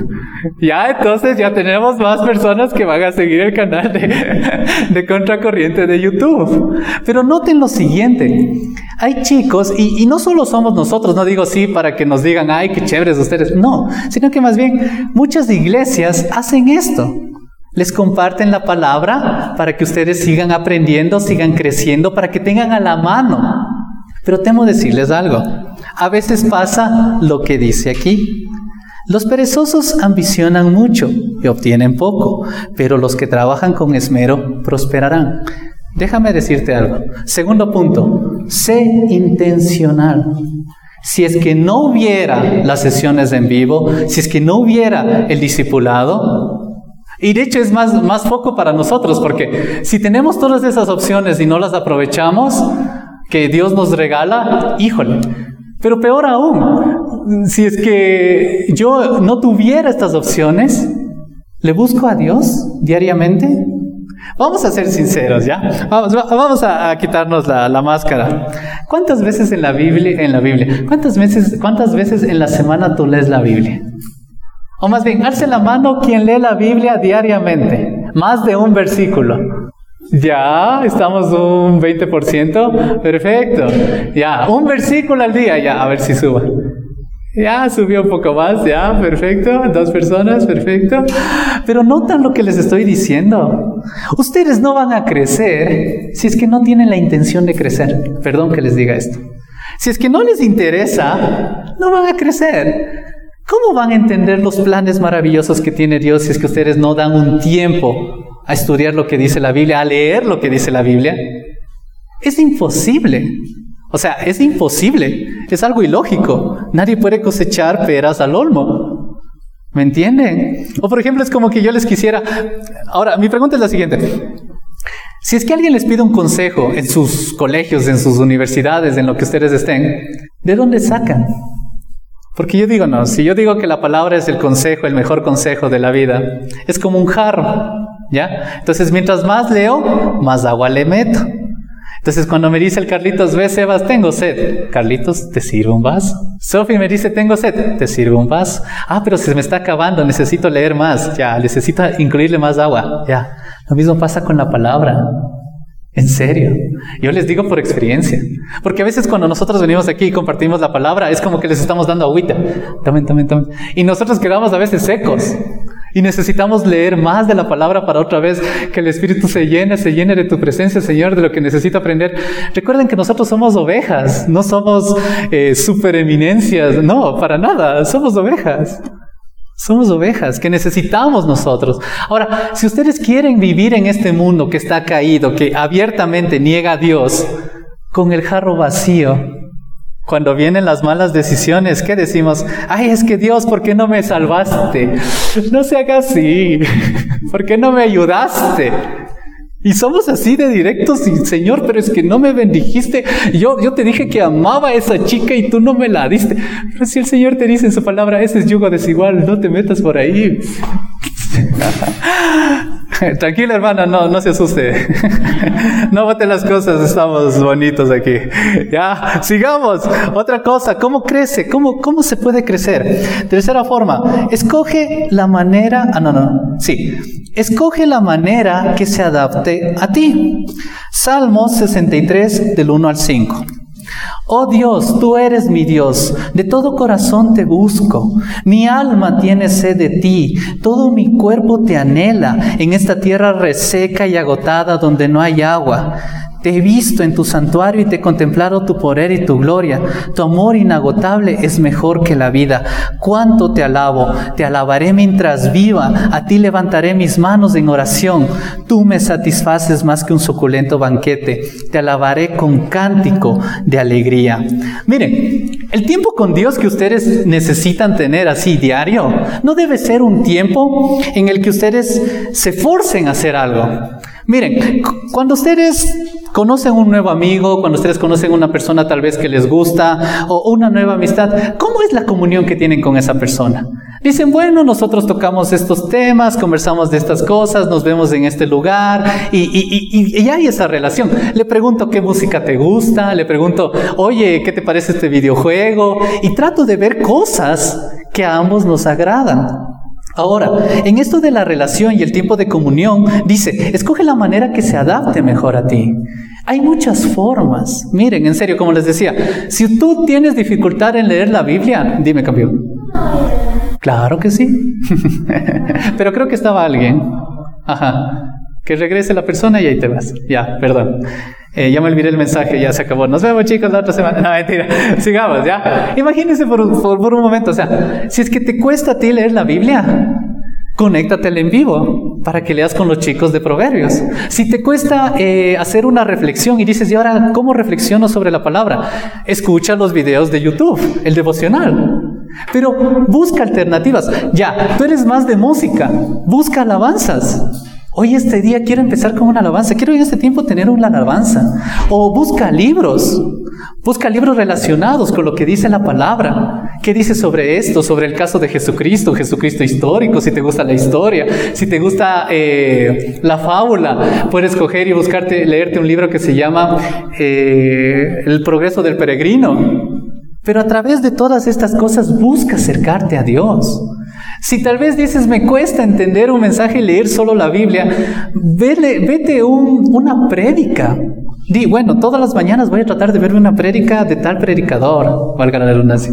Ya, entonces ya tenemos más personas que van a seguir el canal de, de Contracorriente de YouTube. Pero noten lo siguiente. Hay chicos, y, y no solo somos nosotros, no digo sí para que nos digan, ay, qué chéveres ustedes. No, sino que más bien muchas iglesias hacen esto. Les comparten la palabra para que ustedes sigan aprendiendo, sigan creciendo, para que tengan a la mano. Pero temo decirles algo. A veces pasa lo que dice aquí. Los perezosos ambicionan mucho y obtienen poco, pero los que trabajan con esmero prosperarán. Déjame decirte algo. Segundo punto, sé intencional. Si es que no hubiera las sesiones en vivo, si es que no hubiera el discipulado, y de hecho es más, más poco para nosotros, porque si tenemos todas esas opciones y no las aprovechamos, que Dios nos regala, híjole. Pero peor aún, si es que yo no tuviera estas opciones, ¿le busco a Dios diariamente? Vamos a ser sinceros, ¿ya? Vamos, vamos a, a quitarnos la, la máscara. ¿Cuántas veces en la Biblia, en la Biblia, cuántas veces, cuántas veces en la semana tú lees la Biblia? O más bien, alce la mano quien lee la Biblia diariamente, más de un versículo. Ya, estamos un veinte por ciento. Perfecto. Ya, un versículo al día. Ya, a ver si suba. Ya, subió un poco más. Ya, perfecto. Dos personas, perfecto. Pero notan lo que les estoy diciendo. Ustedes no van a crecer si es que no tienen la intención de crecer. Perdón que les diga esto. Si es que no les interesa, no van a crecer. ¿Cómo van a entender los planes maravillosos que tiene Dios si es que ustedes no dan un tiempo a estudiar lo que dice la Biblia, a leer lo que dice la Biblia? Es imposible. O sea, es imposible. Es algo ilógico. Nadie puede cosechar peras al olmo. ¿Me entienden? O por ejemplo, es como que yo les quisiera... Ahora, mi pregunta es la siguiente. Si es que alguien les pide un consejo en sus colegios, en sus universidades, en lo que ustedes estén, ¿de dónde sacan? Porque yo digo, no, si yo digo que la palabra es el consejo, el mejor consejo de la vida, es como un jarro, ¿ya? Entonces, mientras más leo, más agua le meto. Entonces, cuando me dice el Carlitos, ve, Sebas, tengo sed. Carlitos, te sirvo un vaso. Sofi me dice, tengo sed, te sirvo un vaso. Ah, pero se me está acabando, necesito leer más. Ya, necesito incluirle más agua. Ya, lo mismo pasa con la palabra. En serio, yo les digo por experiencia, porque a veces cuando nosotros venimos aquí y compartimos la palabra, es como que les estamos dando agüita, tomen, tomen, tomen, y nosotros quedamos a veces secos, y necesitamos leer más de la palabra para otra vez que el Espíritu se llene, se llene de tu presencia, Señor, de lo que necesito aprender. Recuerden que nosotros somos ovejas, no somos eh, supereminencias, no, para nada, somos ovejas. Somos ovejas que necesitamos nosotros. Ahora, si ustedes quieren vivir en este mundo que está caído, que abiertamente niega a Dios, con el jarro vacío, cuando vienen las malas decisiones, ¿qué decimos? Ay, es que Dios, ¿por qué no me salvaste? No se haga así. ¿Por qué no me ayudaste? Y somos así de directos, y, Señor, pero es que no me bendijiste. Yo, yo te dije que amaba a esa chica y tú no me la diste. Pero si el Señor te dice en su palabra, ese es yugo desigual, no te metas por ahí. Tranquila, hermana, no, no se asuste. No bote las cosas, estamos bonitos aquí. Ya, sigamos. Otra cosa, ¿cómo crece? ¿Cómo, cómo se puede crecer? Tercera forma, escoge la manera... Ah, no, no, sí. Escoge la manera que se adapte a ti. Salmos sesenta y tres, del uno al cinco. Oh Dios, tú eres mi Dios, de todo corazón te busco. Mi alma tiene sed de ti, todo mi cuerpo te anhela en esta tierra reseca y agotada donde no hay agua. Te he visto en tu santuario y te he contemplado tu poder y tu gloria. Tu amor inagotable es mejor que la vida. Cuánto te alabo, te alabaré mientras viva. A ti levantaré mis manos en oración. Tú me satisfaces más que un suculento banquete. Te alabaré con cántico de alegría. Miren, el tiempo con Dios que ustedes necesitan tener así diario, no debe ser un tiempo en el que ustedes se forcen a hacer algo. Miren, cuando ustedes conocen un nuevo amigo, cuando ustedes conocen una persona tal vez que les gusta, o una nueva amistad, ¿cómo es la comunión que tienen con esa persona? Dicen, bueno, nosotros tocamos estos temas, conversamos de estas cosas, nos vemos en este lugar, y, y, y, y hay esa relación. Le pregunto qué música te gusta, le pregunto, oye, ¿qué te parece este videojuego? Y trato de ver cosas que a ambos nos agradan. Ahora, en esto de la relación y el tiempo de comunión, dice, escoge la manera que se adapte mejor a ti. Hay muchas formas. Miren, en serio, como les decía, si tú tienes dificultad en leer la Biblia, dime, campeón. Claro que sí. Pero creo que estaba alguien. Ajá. Que regrese la persona y ahí te vas. Ya, perdón. Eh, ya me olvidé el mensaje, ya se acabó. Nos vemos, chicos, la otra semana. No, mentira. Sigamos, ya. Imagínense por un, por, por un momento, o sea, si es que te cuesta a ti leer la Biblia, conéctate al en vivo para que leas con los chicos de Proverbios. Si te cuesta eh, hacer una reflexión y dices, ¿y ahora cómo reflexiono sobre la palabra? Escucha los videos de YouTube, el devocional. Pero busca alternativas. Ya, tú eres más de música, busca alabanzas. Hoy este día quiero empezar con una alabanza, quiero en este tiempo tener una alabanza. O busca libros, busca libros relacionados con lo que dice la palabra. ¿Qué dice sobre esto? Sobre el caso de Jesucristo, Jesucristo histórico, si te gusta la historia, si te gusta eh, la fábula, puedes coger y buscarte, leerte un libro que se llama eh, El Progreso del Peregrino. Pero a través de todas estas cosas busca acercarte a Dios. Si tal vez dices, me cuesta entender un mensaje y leer solo la Biblia, vele, vete un, una prédica. Di, bueno, todas las mañanas voy a tratar de verme una prédica de tal predicador, valga la redundancia.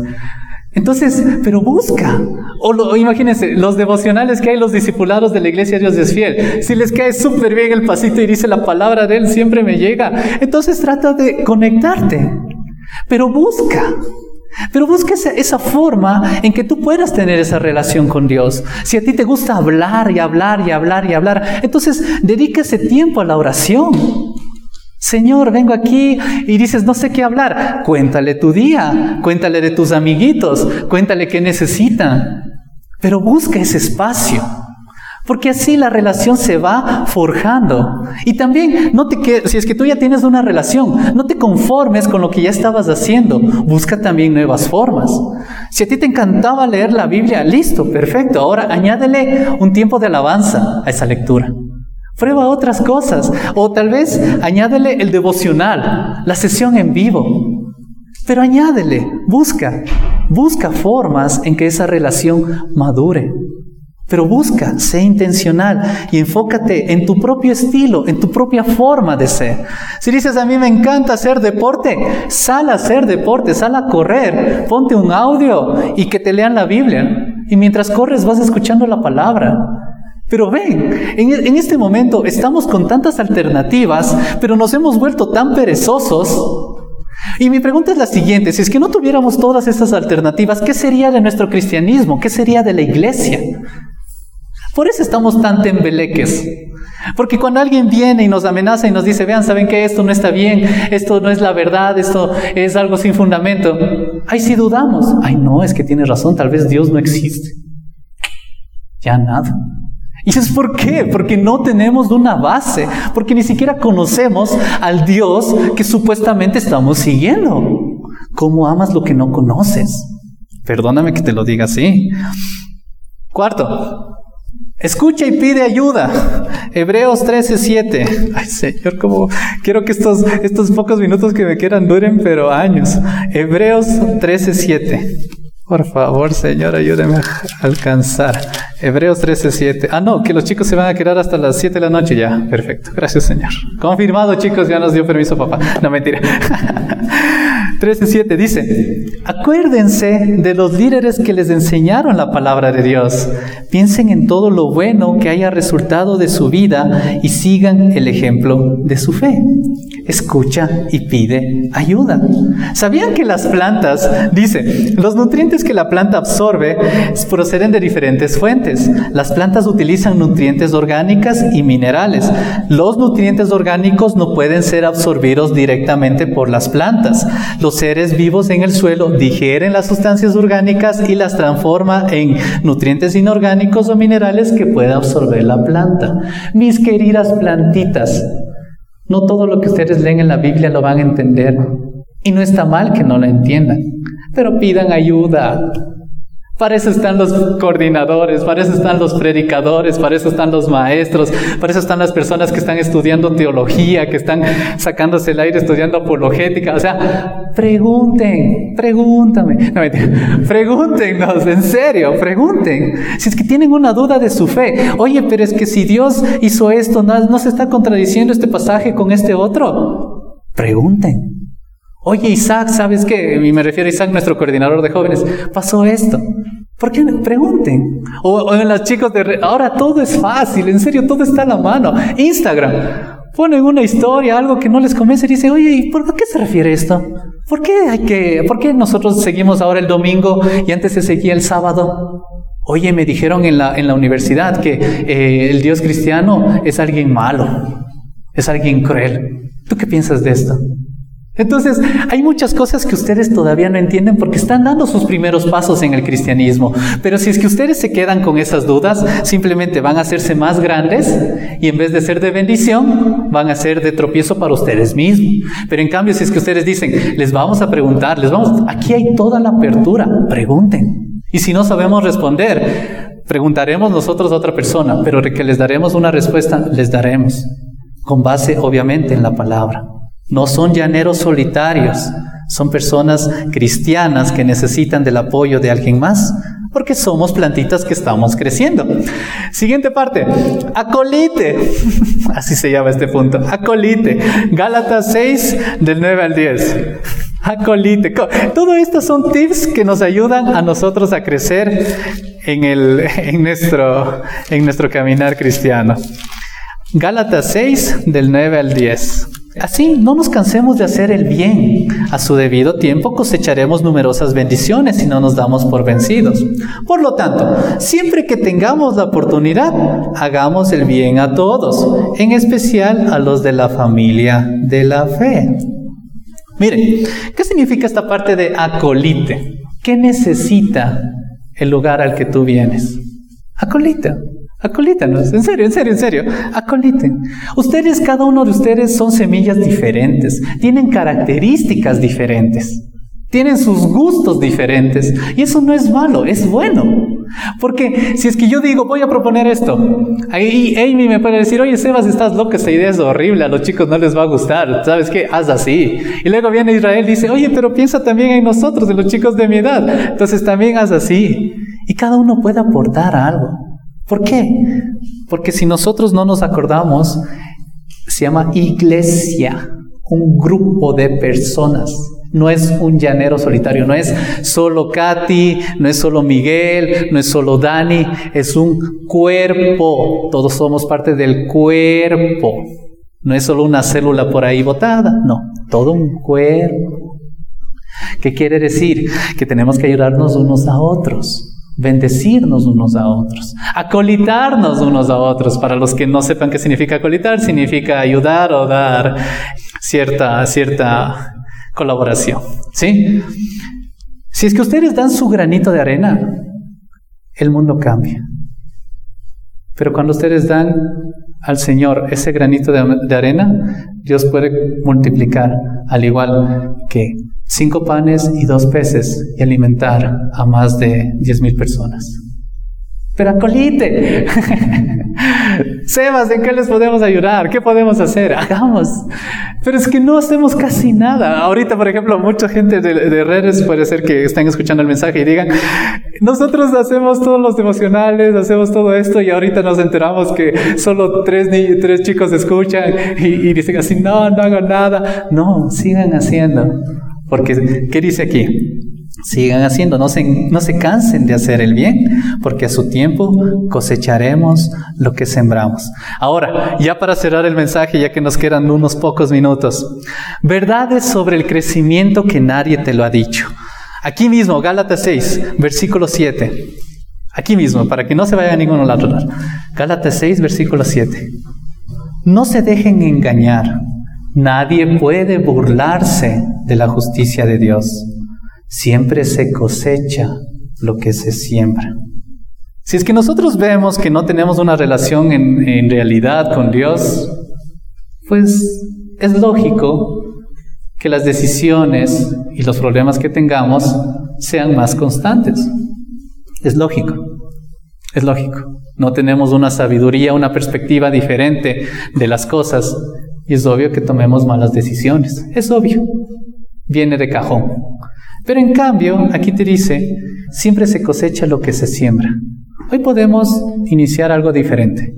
Entonces, pero busca. O, lo, o imagínense, los devocionales que hay, los discipulados de la iglesia Dios es Fiel. Si les cae súper bien el pasito y dice la palabra de Él, siempre me llega. Entonces trata de conectarte, pero busca. Pero busca esa, esa forma en que tú puedas tener esa relación con Dios. Si a ti te gusta hablar y hablar y hablar y hablar, entonces dedica ese tiempo a la oración. Señor, vengo aquí y dices, no sé qué hablar. Cuéntale tu día, cuéntale de tus amiguitos, cuéntale qué necesitan. Pero busca ese espacio. Porque así la relación se va forjando. Y también, no te, si es que tú ya tienes una relación, no te conformes con lo que ya estabas haciendo. Busca también nuevas formas. Si a ti te encantaba leer la Biblia, listo, perfecto. Ahora añádele un tiempo de alabanza a esa lectura. Prueba otras cosas. O tal vez añádele el devocional, la sesión en vivo. Pero añádele, busca. Busca formas en que esa relación madure. Pero busca, sé intencional y enfócate en tu propio estilo, en tu propia forma de ser. Si dices, a mí me encanta hacer deporte, sal a hacer deporte, sal a correr, ponte un audio y que te lean la Biblia. Y mientras corres vas escuchando la palabra. Pero ven, en, en este momento estamos con tantas alternativas, pero nos hemos vuelto tan perezosos. Y mi pregunta es la siguiente, si es que no tuviéramos todas estas alternativas, ¿qué sería de nuestro cristianismo? ¿Qué sería de la iglesia? Por eso estamos tan tembeleques. Porque cuando alguien viene y nos amenaza y nos dice, vean, ¿saben qué? Esto no está bien, esto no es la verdad, esto es algo sin fundamento. Ay, si dudamos. Ay, no, es que tienes razón, tal vez Dios no existe. Ya nada. ¿Y es por qué? Porque no tenemos una base, porque ni siquiera conocemos al Dios que supuestamente estamos siguiendo. ¿Cómo amas lo que no conoces? Perdóname que te lo diga así. Cuarto. Escucha y pide ayuda. Hebreos trece siete. Ay, Señor, como quiero que estos, estos pocos minutos que me quedan duren, pero años. Hebreos trece siete. Por favor, Señor, ayúdame a alcanzar. Hebreos trece siete. Ah, no, que los chicos se van a quedar hasta las siete de la noche ya. Perfecto. Gracias, Señor. Confirmado, chicos. Ya nos dio permiso, papá. No, mentira. trece siete dice, acuérdense de los líderes que les enseñaron la palabra de Dios. Piensen en todo lo bueno que haya resultado de su vida y sigan el ejemplo de su fe. Escucha y pide ayuda. ¿Sabían que las plantas, dice, los nutrientes que la planta absorbe proceden de diferentes fuentes? Las plantas utilizan nutrientes orgánicas y minerales. Los nutrientes orgánicos no pueden ser absorbidos directamente por las plantas. Los Los seres vivos en el suelo digieren las sustancias orgánicas y las transforma en nutrientes inorgánicos o minerales que pueda absorber la planta. Mis queridas plantitas, No todo lo que ustedes leen en la Biblia lo van a entender. Y no está mal que no lo entiendan, pero pidan ayuda. Para eso están los coordinadores, para eso están los predicadores, para eso están los maestros, para eso están las personas que están estudiando teología, que están sacándose el aire estudiando apologética. O sea, pregunten, pregúntame. No, mentira. Pregúntenos, en serio, pregunten. Si es que tienen una duda de su fe. Oye, pero es que si Dios hizo esto, ¿no, no se está contradiciendo este pasaje con este otro? Pregunten. Oye, Isaac, ¿sabes qué? Y me refiero a Isaac, nuestro coordinador de jóvenes. Pasó esto. ¿Por qué? Pregunten. O, o en las chicas de... Re... Ahora todo es fácil. En serio, todo está a la mano. Instagram. Ponen una historia, algo que no les convence y dicen, oye, ¿y por qué se refiere esto? ¿Por qué hay que... ¿Por qué nosotros seguimos ahora el domingo y antes se seguía el sábado? Oye, me dijeron en la, en la universidad que eh, el Dios cristiano es alguien malo. Es alguien cruel. ¿Tú qué piensas de esto? Entonces, hay muchas cosas que ustedes todavía no entienden porque están dando sus primeros pasos en el cristianismo. Pero si es que ustedes se quedan con esas dudas, simplemente van a hacerse más grandes y en vez de ser de bendición, van a ser de tropiezo para ustedes mismos. Pero en cambio, si es que ustedes dicen, les vamos a preguntar, les vamos, aquí hay toda la apertura, pregunten. Y si no sabemos responder, preguntaremos nosotros a otra persona, pero que les daremos una respuesta, les daremos. Con base, obviamente, en la palabra. No son llaneros solitarios, son personas cristianas que necesitan del apoyo de alguien más, porque somos plantitas que estamos creciendo. Siguiente parte, acolite, así se llama este punto, acolite, Gálatas seis, del nueve al diez. Acolite. Todo esto son tips que nos ayudan a nosotros a crecer en, el, en, nuestro, en nuestro caminar cristiano. Gálatas seis, del nueve al diez. Así, no nos cansemos de hacer el bien. A su debido tiempo cosecharemos numerosas bendiciones si no nos damos por vencidos. Por lo tanto, siempre que tengamos la oportunidad, hagamos el bien a todos, en especial a los de la familia de la fe. Miren, ¿qué significa esta parte de acolite? ¿Qué necesita el lugar al que tú vienes? Acolite. Acolítenos, en serio, en serio, en serio, acoliten. Ustedes, cada uno de ustedes son semillas diferentes, tienen características diferentes, tienen sus gustos diferentes, y eso no es malo, es bueno. Porque si es que yo digo, voy a proponer esto, ahí Amy me puede decir, oye Sebas, estás loca, esta idea es horrible, a los chicos no les va a gustar, ¿sabes qué? Haz así. Y luego viene Israel y dice, oye, pero piensa también en nosotros, en los chicos de mi edad, entonces también haz así. Y cada uno puede aportar algo. ¿Por qué? Porque si nosotros no nos acordamos, se llama iglesia, un grupo de personas. No es un llanero solitario, no es solo Katy, no es solo Miguel, no es solo Dani, es un cuerpo. Todos somos parte del cuerpo. No es solo una célula por ahí botada, no, todo un cuerpo. ¿Qué quiere decir? Que tenemos que ayudarnos unos a otros. Bendecirnos unos a otros, acolitarnos unos a otros. Para los que no sepan qué significa acolitar, significa ayudar o dar cierta, cierta colaboración, ¿sí? Si es que ustedes dan su granito de arena, el mundo cambia. Pero cuando ustedes dan al Señor ese granito de, de arena, Dios puede multiplicar al igual que cinco panes y dos peces y alimentar a más de diez mil personas. Pero acolite. Sebas, ¿en qué les podemos ayudar? ¿Qué podemos hacer? Hagamos. Pero es que no hacemos casi nada. Ahorita, por ejemplo, mucha gente de, de redes puede ser que están escuchando el mensaje y digan, nosotros hacemos todos los devocionales, hacemos todo esto y ahorita nos enteramos que solo tres, ni- tres chicos escuchan y, y dicen así, no, no hago nada. No, sigan haciendo. Porque, ¿qué dice aquí? Sigan haciendo, no se, no se cansen de hacer el bien, porque a su tiempo cosecharemos lo que sembramos. Ahora, ya para cerrar el mensaje, ya que nos quedan unos pocos minutos. Verdades sobre el crecimiento que nadie te lo ha dicho. Aquí mismo, Gálatas seis, versículo siete. Aquí mismo, para que no se vaya a ningún lado. Gálatas seis, versículo siete. No se dejen engañar. Nadie puede burlarse de la justicia de Dios. Siempre se cosecha lo que se siembra. Si es que nosotros vemos que no tenemos una relación en, en realidad con Dios, pues Es lógico que las decisiones y los problemas que tengamos sean más constantes. Es lógico, es lógico. No tenemos una sabiduría, una perspectiva diferente de las cosas. Y es obvio que tomemos malas decisiones. Es obvio. Viene de cajón. Pero en cambio, aquí te dice, siempre se cosecha lo que se siembra. Hoy podemos iniciar algo diferente.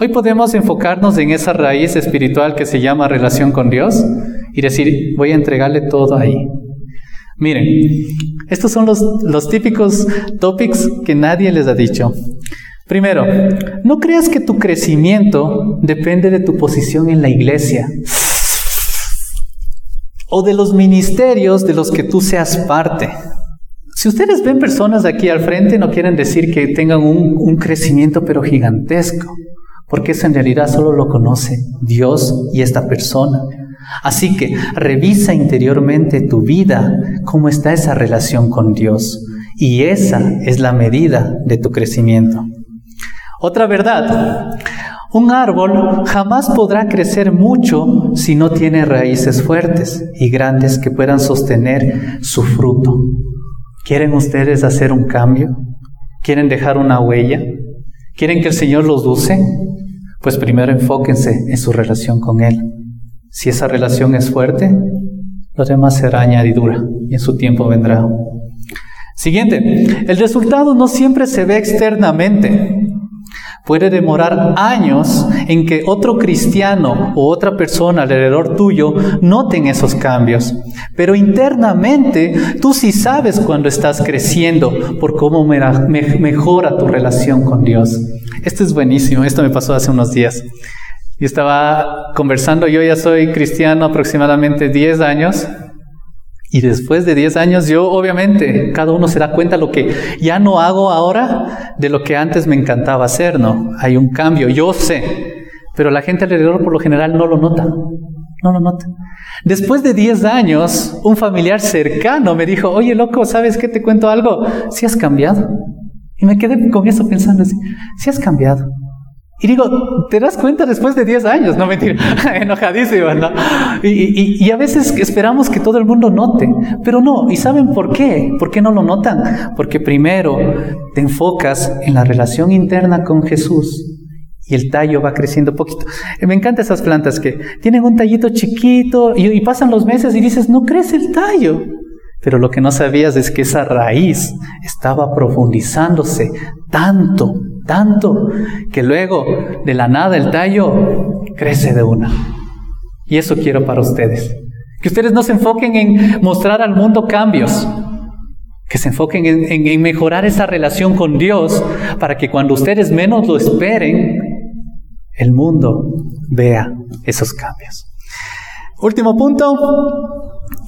Hoy podemos enfocarnos en esa raíz espiritual que se llama relación con Dios y decir, voy a entregarle todo ahí. Miren, estos son los, los típicos topics que nadie les ha dicho. Primero, no creas que tu crecimiento depende de tu posición en la iglesia o de los ministerios de los que tú seas parte. Si ustedes ven personas aquí al frente, no quieren decir que tengan un, un crecimiento pero gigantesco, porque eso en realidad solo lo conoce Dios y esta persona. Así que revisa interiormente tu vida, cómo está esa relación con Dios, y esa es la medida de tu crecimiento. Otra verdad, un árbol jamás podrá crecer mucho si no tiene raíces fuertes y grandes que puedan sostener su fruto. ¿Quieren ustedes hacer un cambio? ¿Quieren dejar una huella? ¿Quieren que el Señor los use? Pues primero enfóquense en su relación con Él. Si esa relación es fuerte, lo demás será añadidura y en su tiempo vendrá. Siguiente, el resultado no siempre se ve externamente. Puede demorar años en que otro cristiano o otra persona alrededor tuyo noten esos cambios. Pero internamente tú sí sabes cuando estás creciendo por cómo me, me, mejora tu relación con Dios. Esto es buenísimo, esto me pasó hace unos días. Yo estaba conversando, yo ya soy cristiano aproximadamente diez años. Y después de diez años, yo obviamente, cada uno se da cuenta lo que ya no hago ahora de lo que antes me encantaba hacer, ¿no? Hay un cambio, yo sé, pero la gente alrededor por lo general no lo nota, no lo nota. Después de diez años, un familiar cercano me dijo, oye loco, ¿sabes qué? Te cuento algo, ¿sí has cambiado? Y me quedé con eso pensando, ¿sí has cambiado? Y digo, ¿te das cuenta después de diez años? No, mentira, enojadísimo, ¿no? Y, y, y a veces esperamos que todo el mundo note, pero no. ¿Y saben por qué? ¿Por qué no lo notan? Porque primero te enfocas en la relación interna con Jesús y el tallo va creciendo poquito. Me encantan esas plantas que tienen un tallito chiquito y, y pasan los meses y dices, no crece el tallo. Pero lo que no sabías es que esa raíz estaba profundizándose tanto, tanto, que luego de la nada el tallo crece de una. Y eso quiero para ustedes. Que ustedes no se enfoquen en mostrar al mundo cambios. Que se enfoquen en, en, en mejorar esa relación con Dios para que cuando ustedes menos lo esperen, el mundo vea esos cambios. Último punto.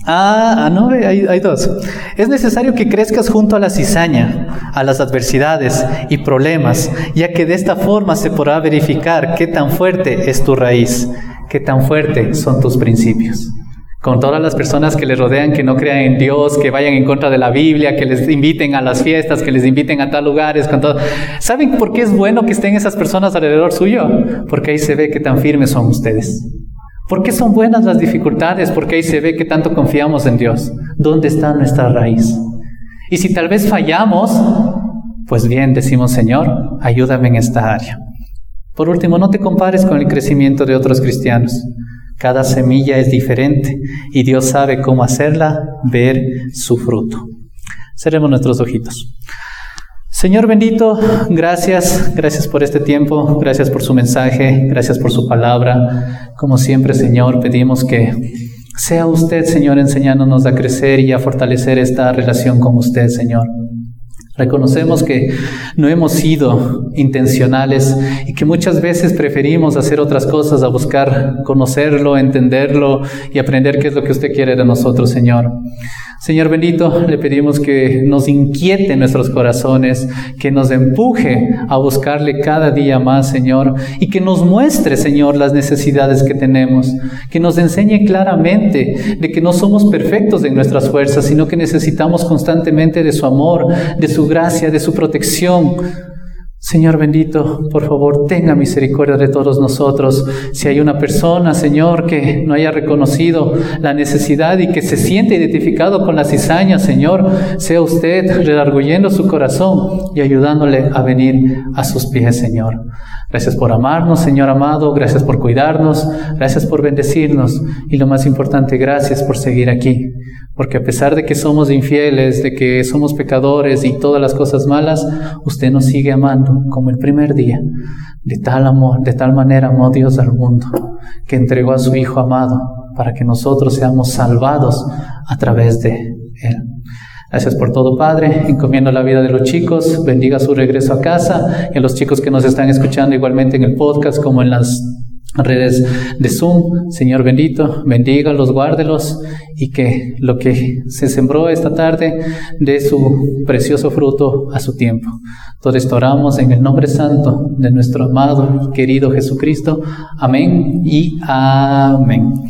Ah, no, hay, hay dos. Es necesario que crezcas junto a la cizaña, a las adversidades y problemas, ya que de esta forma se podrá verificar qué tan fuerte es tu raíz, qué tan fuerte son tus principios. Con todas las personas que les rodean, que no crean en Dios, que vayan en contra de la Biblia, que les inviten a las fiestas, que les inviten a tal lugares, con todo. ¿Saben por qué es bueno que estén esas personas alrededor suyo? Porque ahí se ve qué tan firmes son ustedes. ¿Por qué son buenas las dificultades? Porque ahí se ve que tanto confiamos en Dios. ¿Dónde está nuestra raíz? Y si tal vez fallamos, pues bien, decimos, Señor, ayúdame en esta área. Por último, no te compares con el crecimiento de otros cristianos. Cada semilla es diferente y Dios sabe cómo hacerla ver su fruto. Cerremos nuestros ojitos. Señor bendito, gracias, gracias por este tiempo, gracias por su mensaje, gracias por su palabra. Como siempre, Señor, pedimos que sea usted, Señor, enseñándonos a crecer y a fortalecer esta relación con usted, Señor. Reconocemos que no hemos sido intencionales y que muchas veces preferimos hacer otras cosas a buscar conocerlo, entenderlo y aprender qué es lo que usted quiere de nosotros, Señor. Señor bendito, le pedimos que nos inquiete nuestros corazones, que nos empuje a buscarle cada día más, Señor, y que nos muestre, Señor, las necesidades que tenemos, que nos enseñe claramente de que no somos perfectos en nuestras fuerzas, sino que necesitamos constantemente de su amor, de su gracia, de su protección. Señor bendito, por favor, tenga misericordia de todos nosotros. Si hay una persona, Señor, que no haya reconocido la necesidad y que se siente identificado con la cizaña, Señor, sea usted redarguyendo su corazón y ayudándole a venir a sus pies, Señor. Gracias por amarnos, Señor amado. Gracias por cuidarnos. Gracias por bendecirnos. Y lo más importante, gracias por seguir aquí. Porque a pesar de que somos infieles, de que somos pecadores y todas las cosas malas, usted nos sigue amando como el primer día. De tal amor, de tal manera amó Dios al mundo, que entregó a su Hijo amado para que nosotros seamos salvados a través de Él. Gracias por todo, Padre. Encomiendo la vida de los chicos. Bendiga su regreso a casa. Y a los chicos que nos están escuchando igualmente en el podcast como en las redes de Zoom, Señor bendito, bendígalos, guárdelos, y que lo que se sembró esta tarde dé su precioso fruto a su tiempo. Todo esto oramos en el nombre santo de nuestro amado y querido Jesucristo. Amén y amén.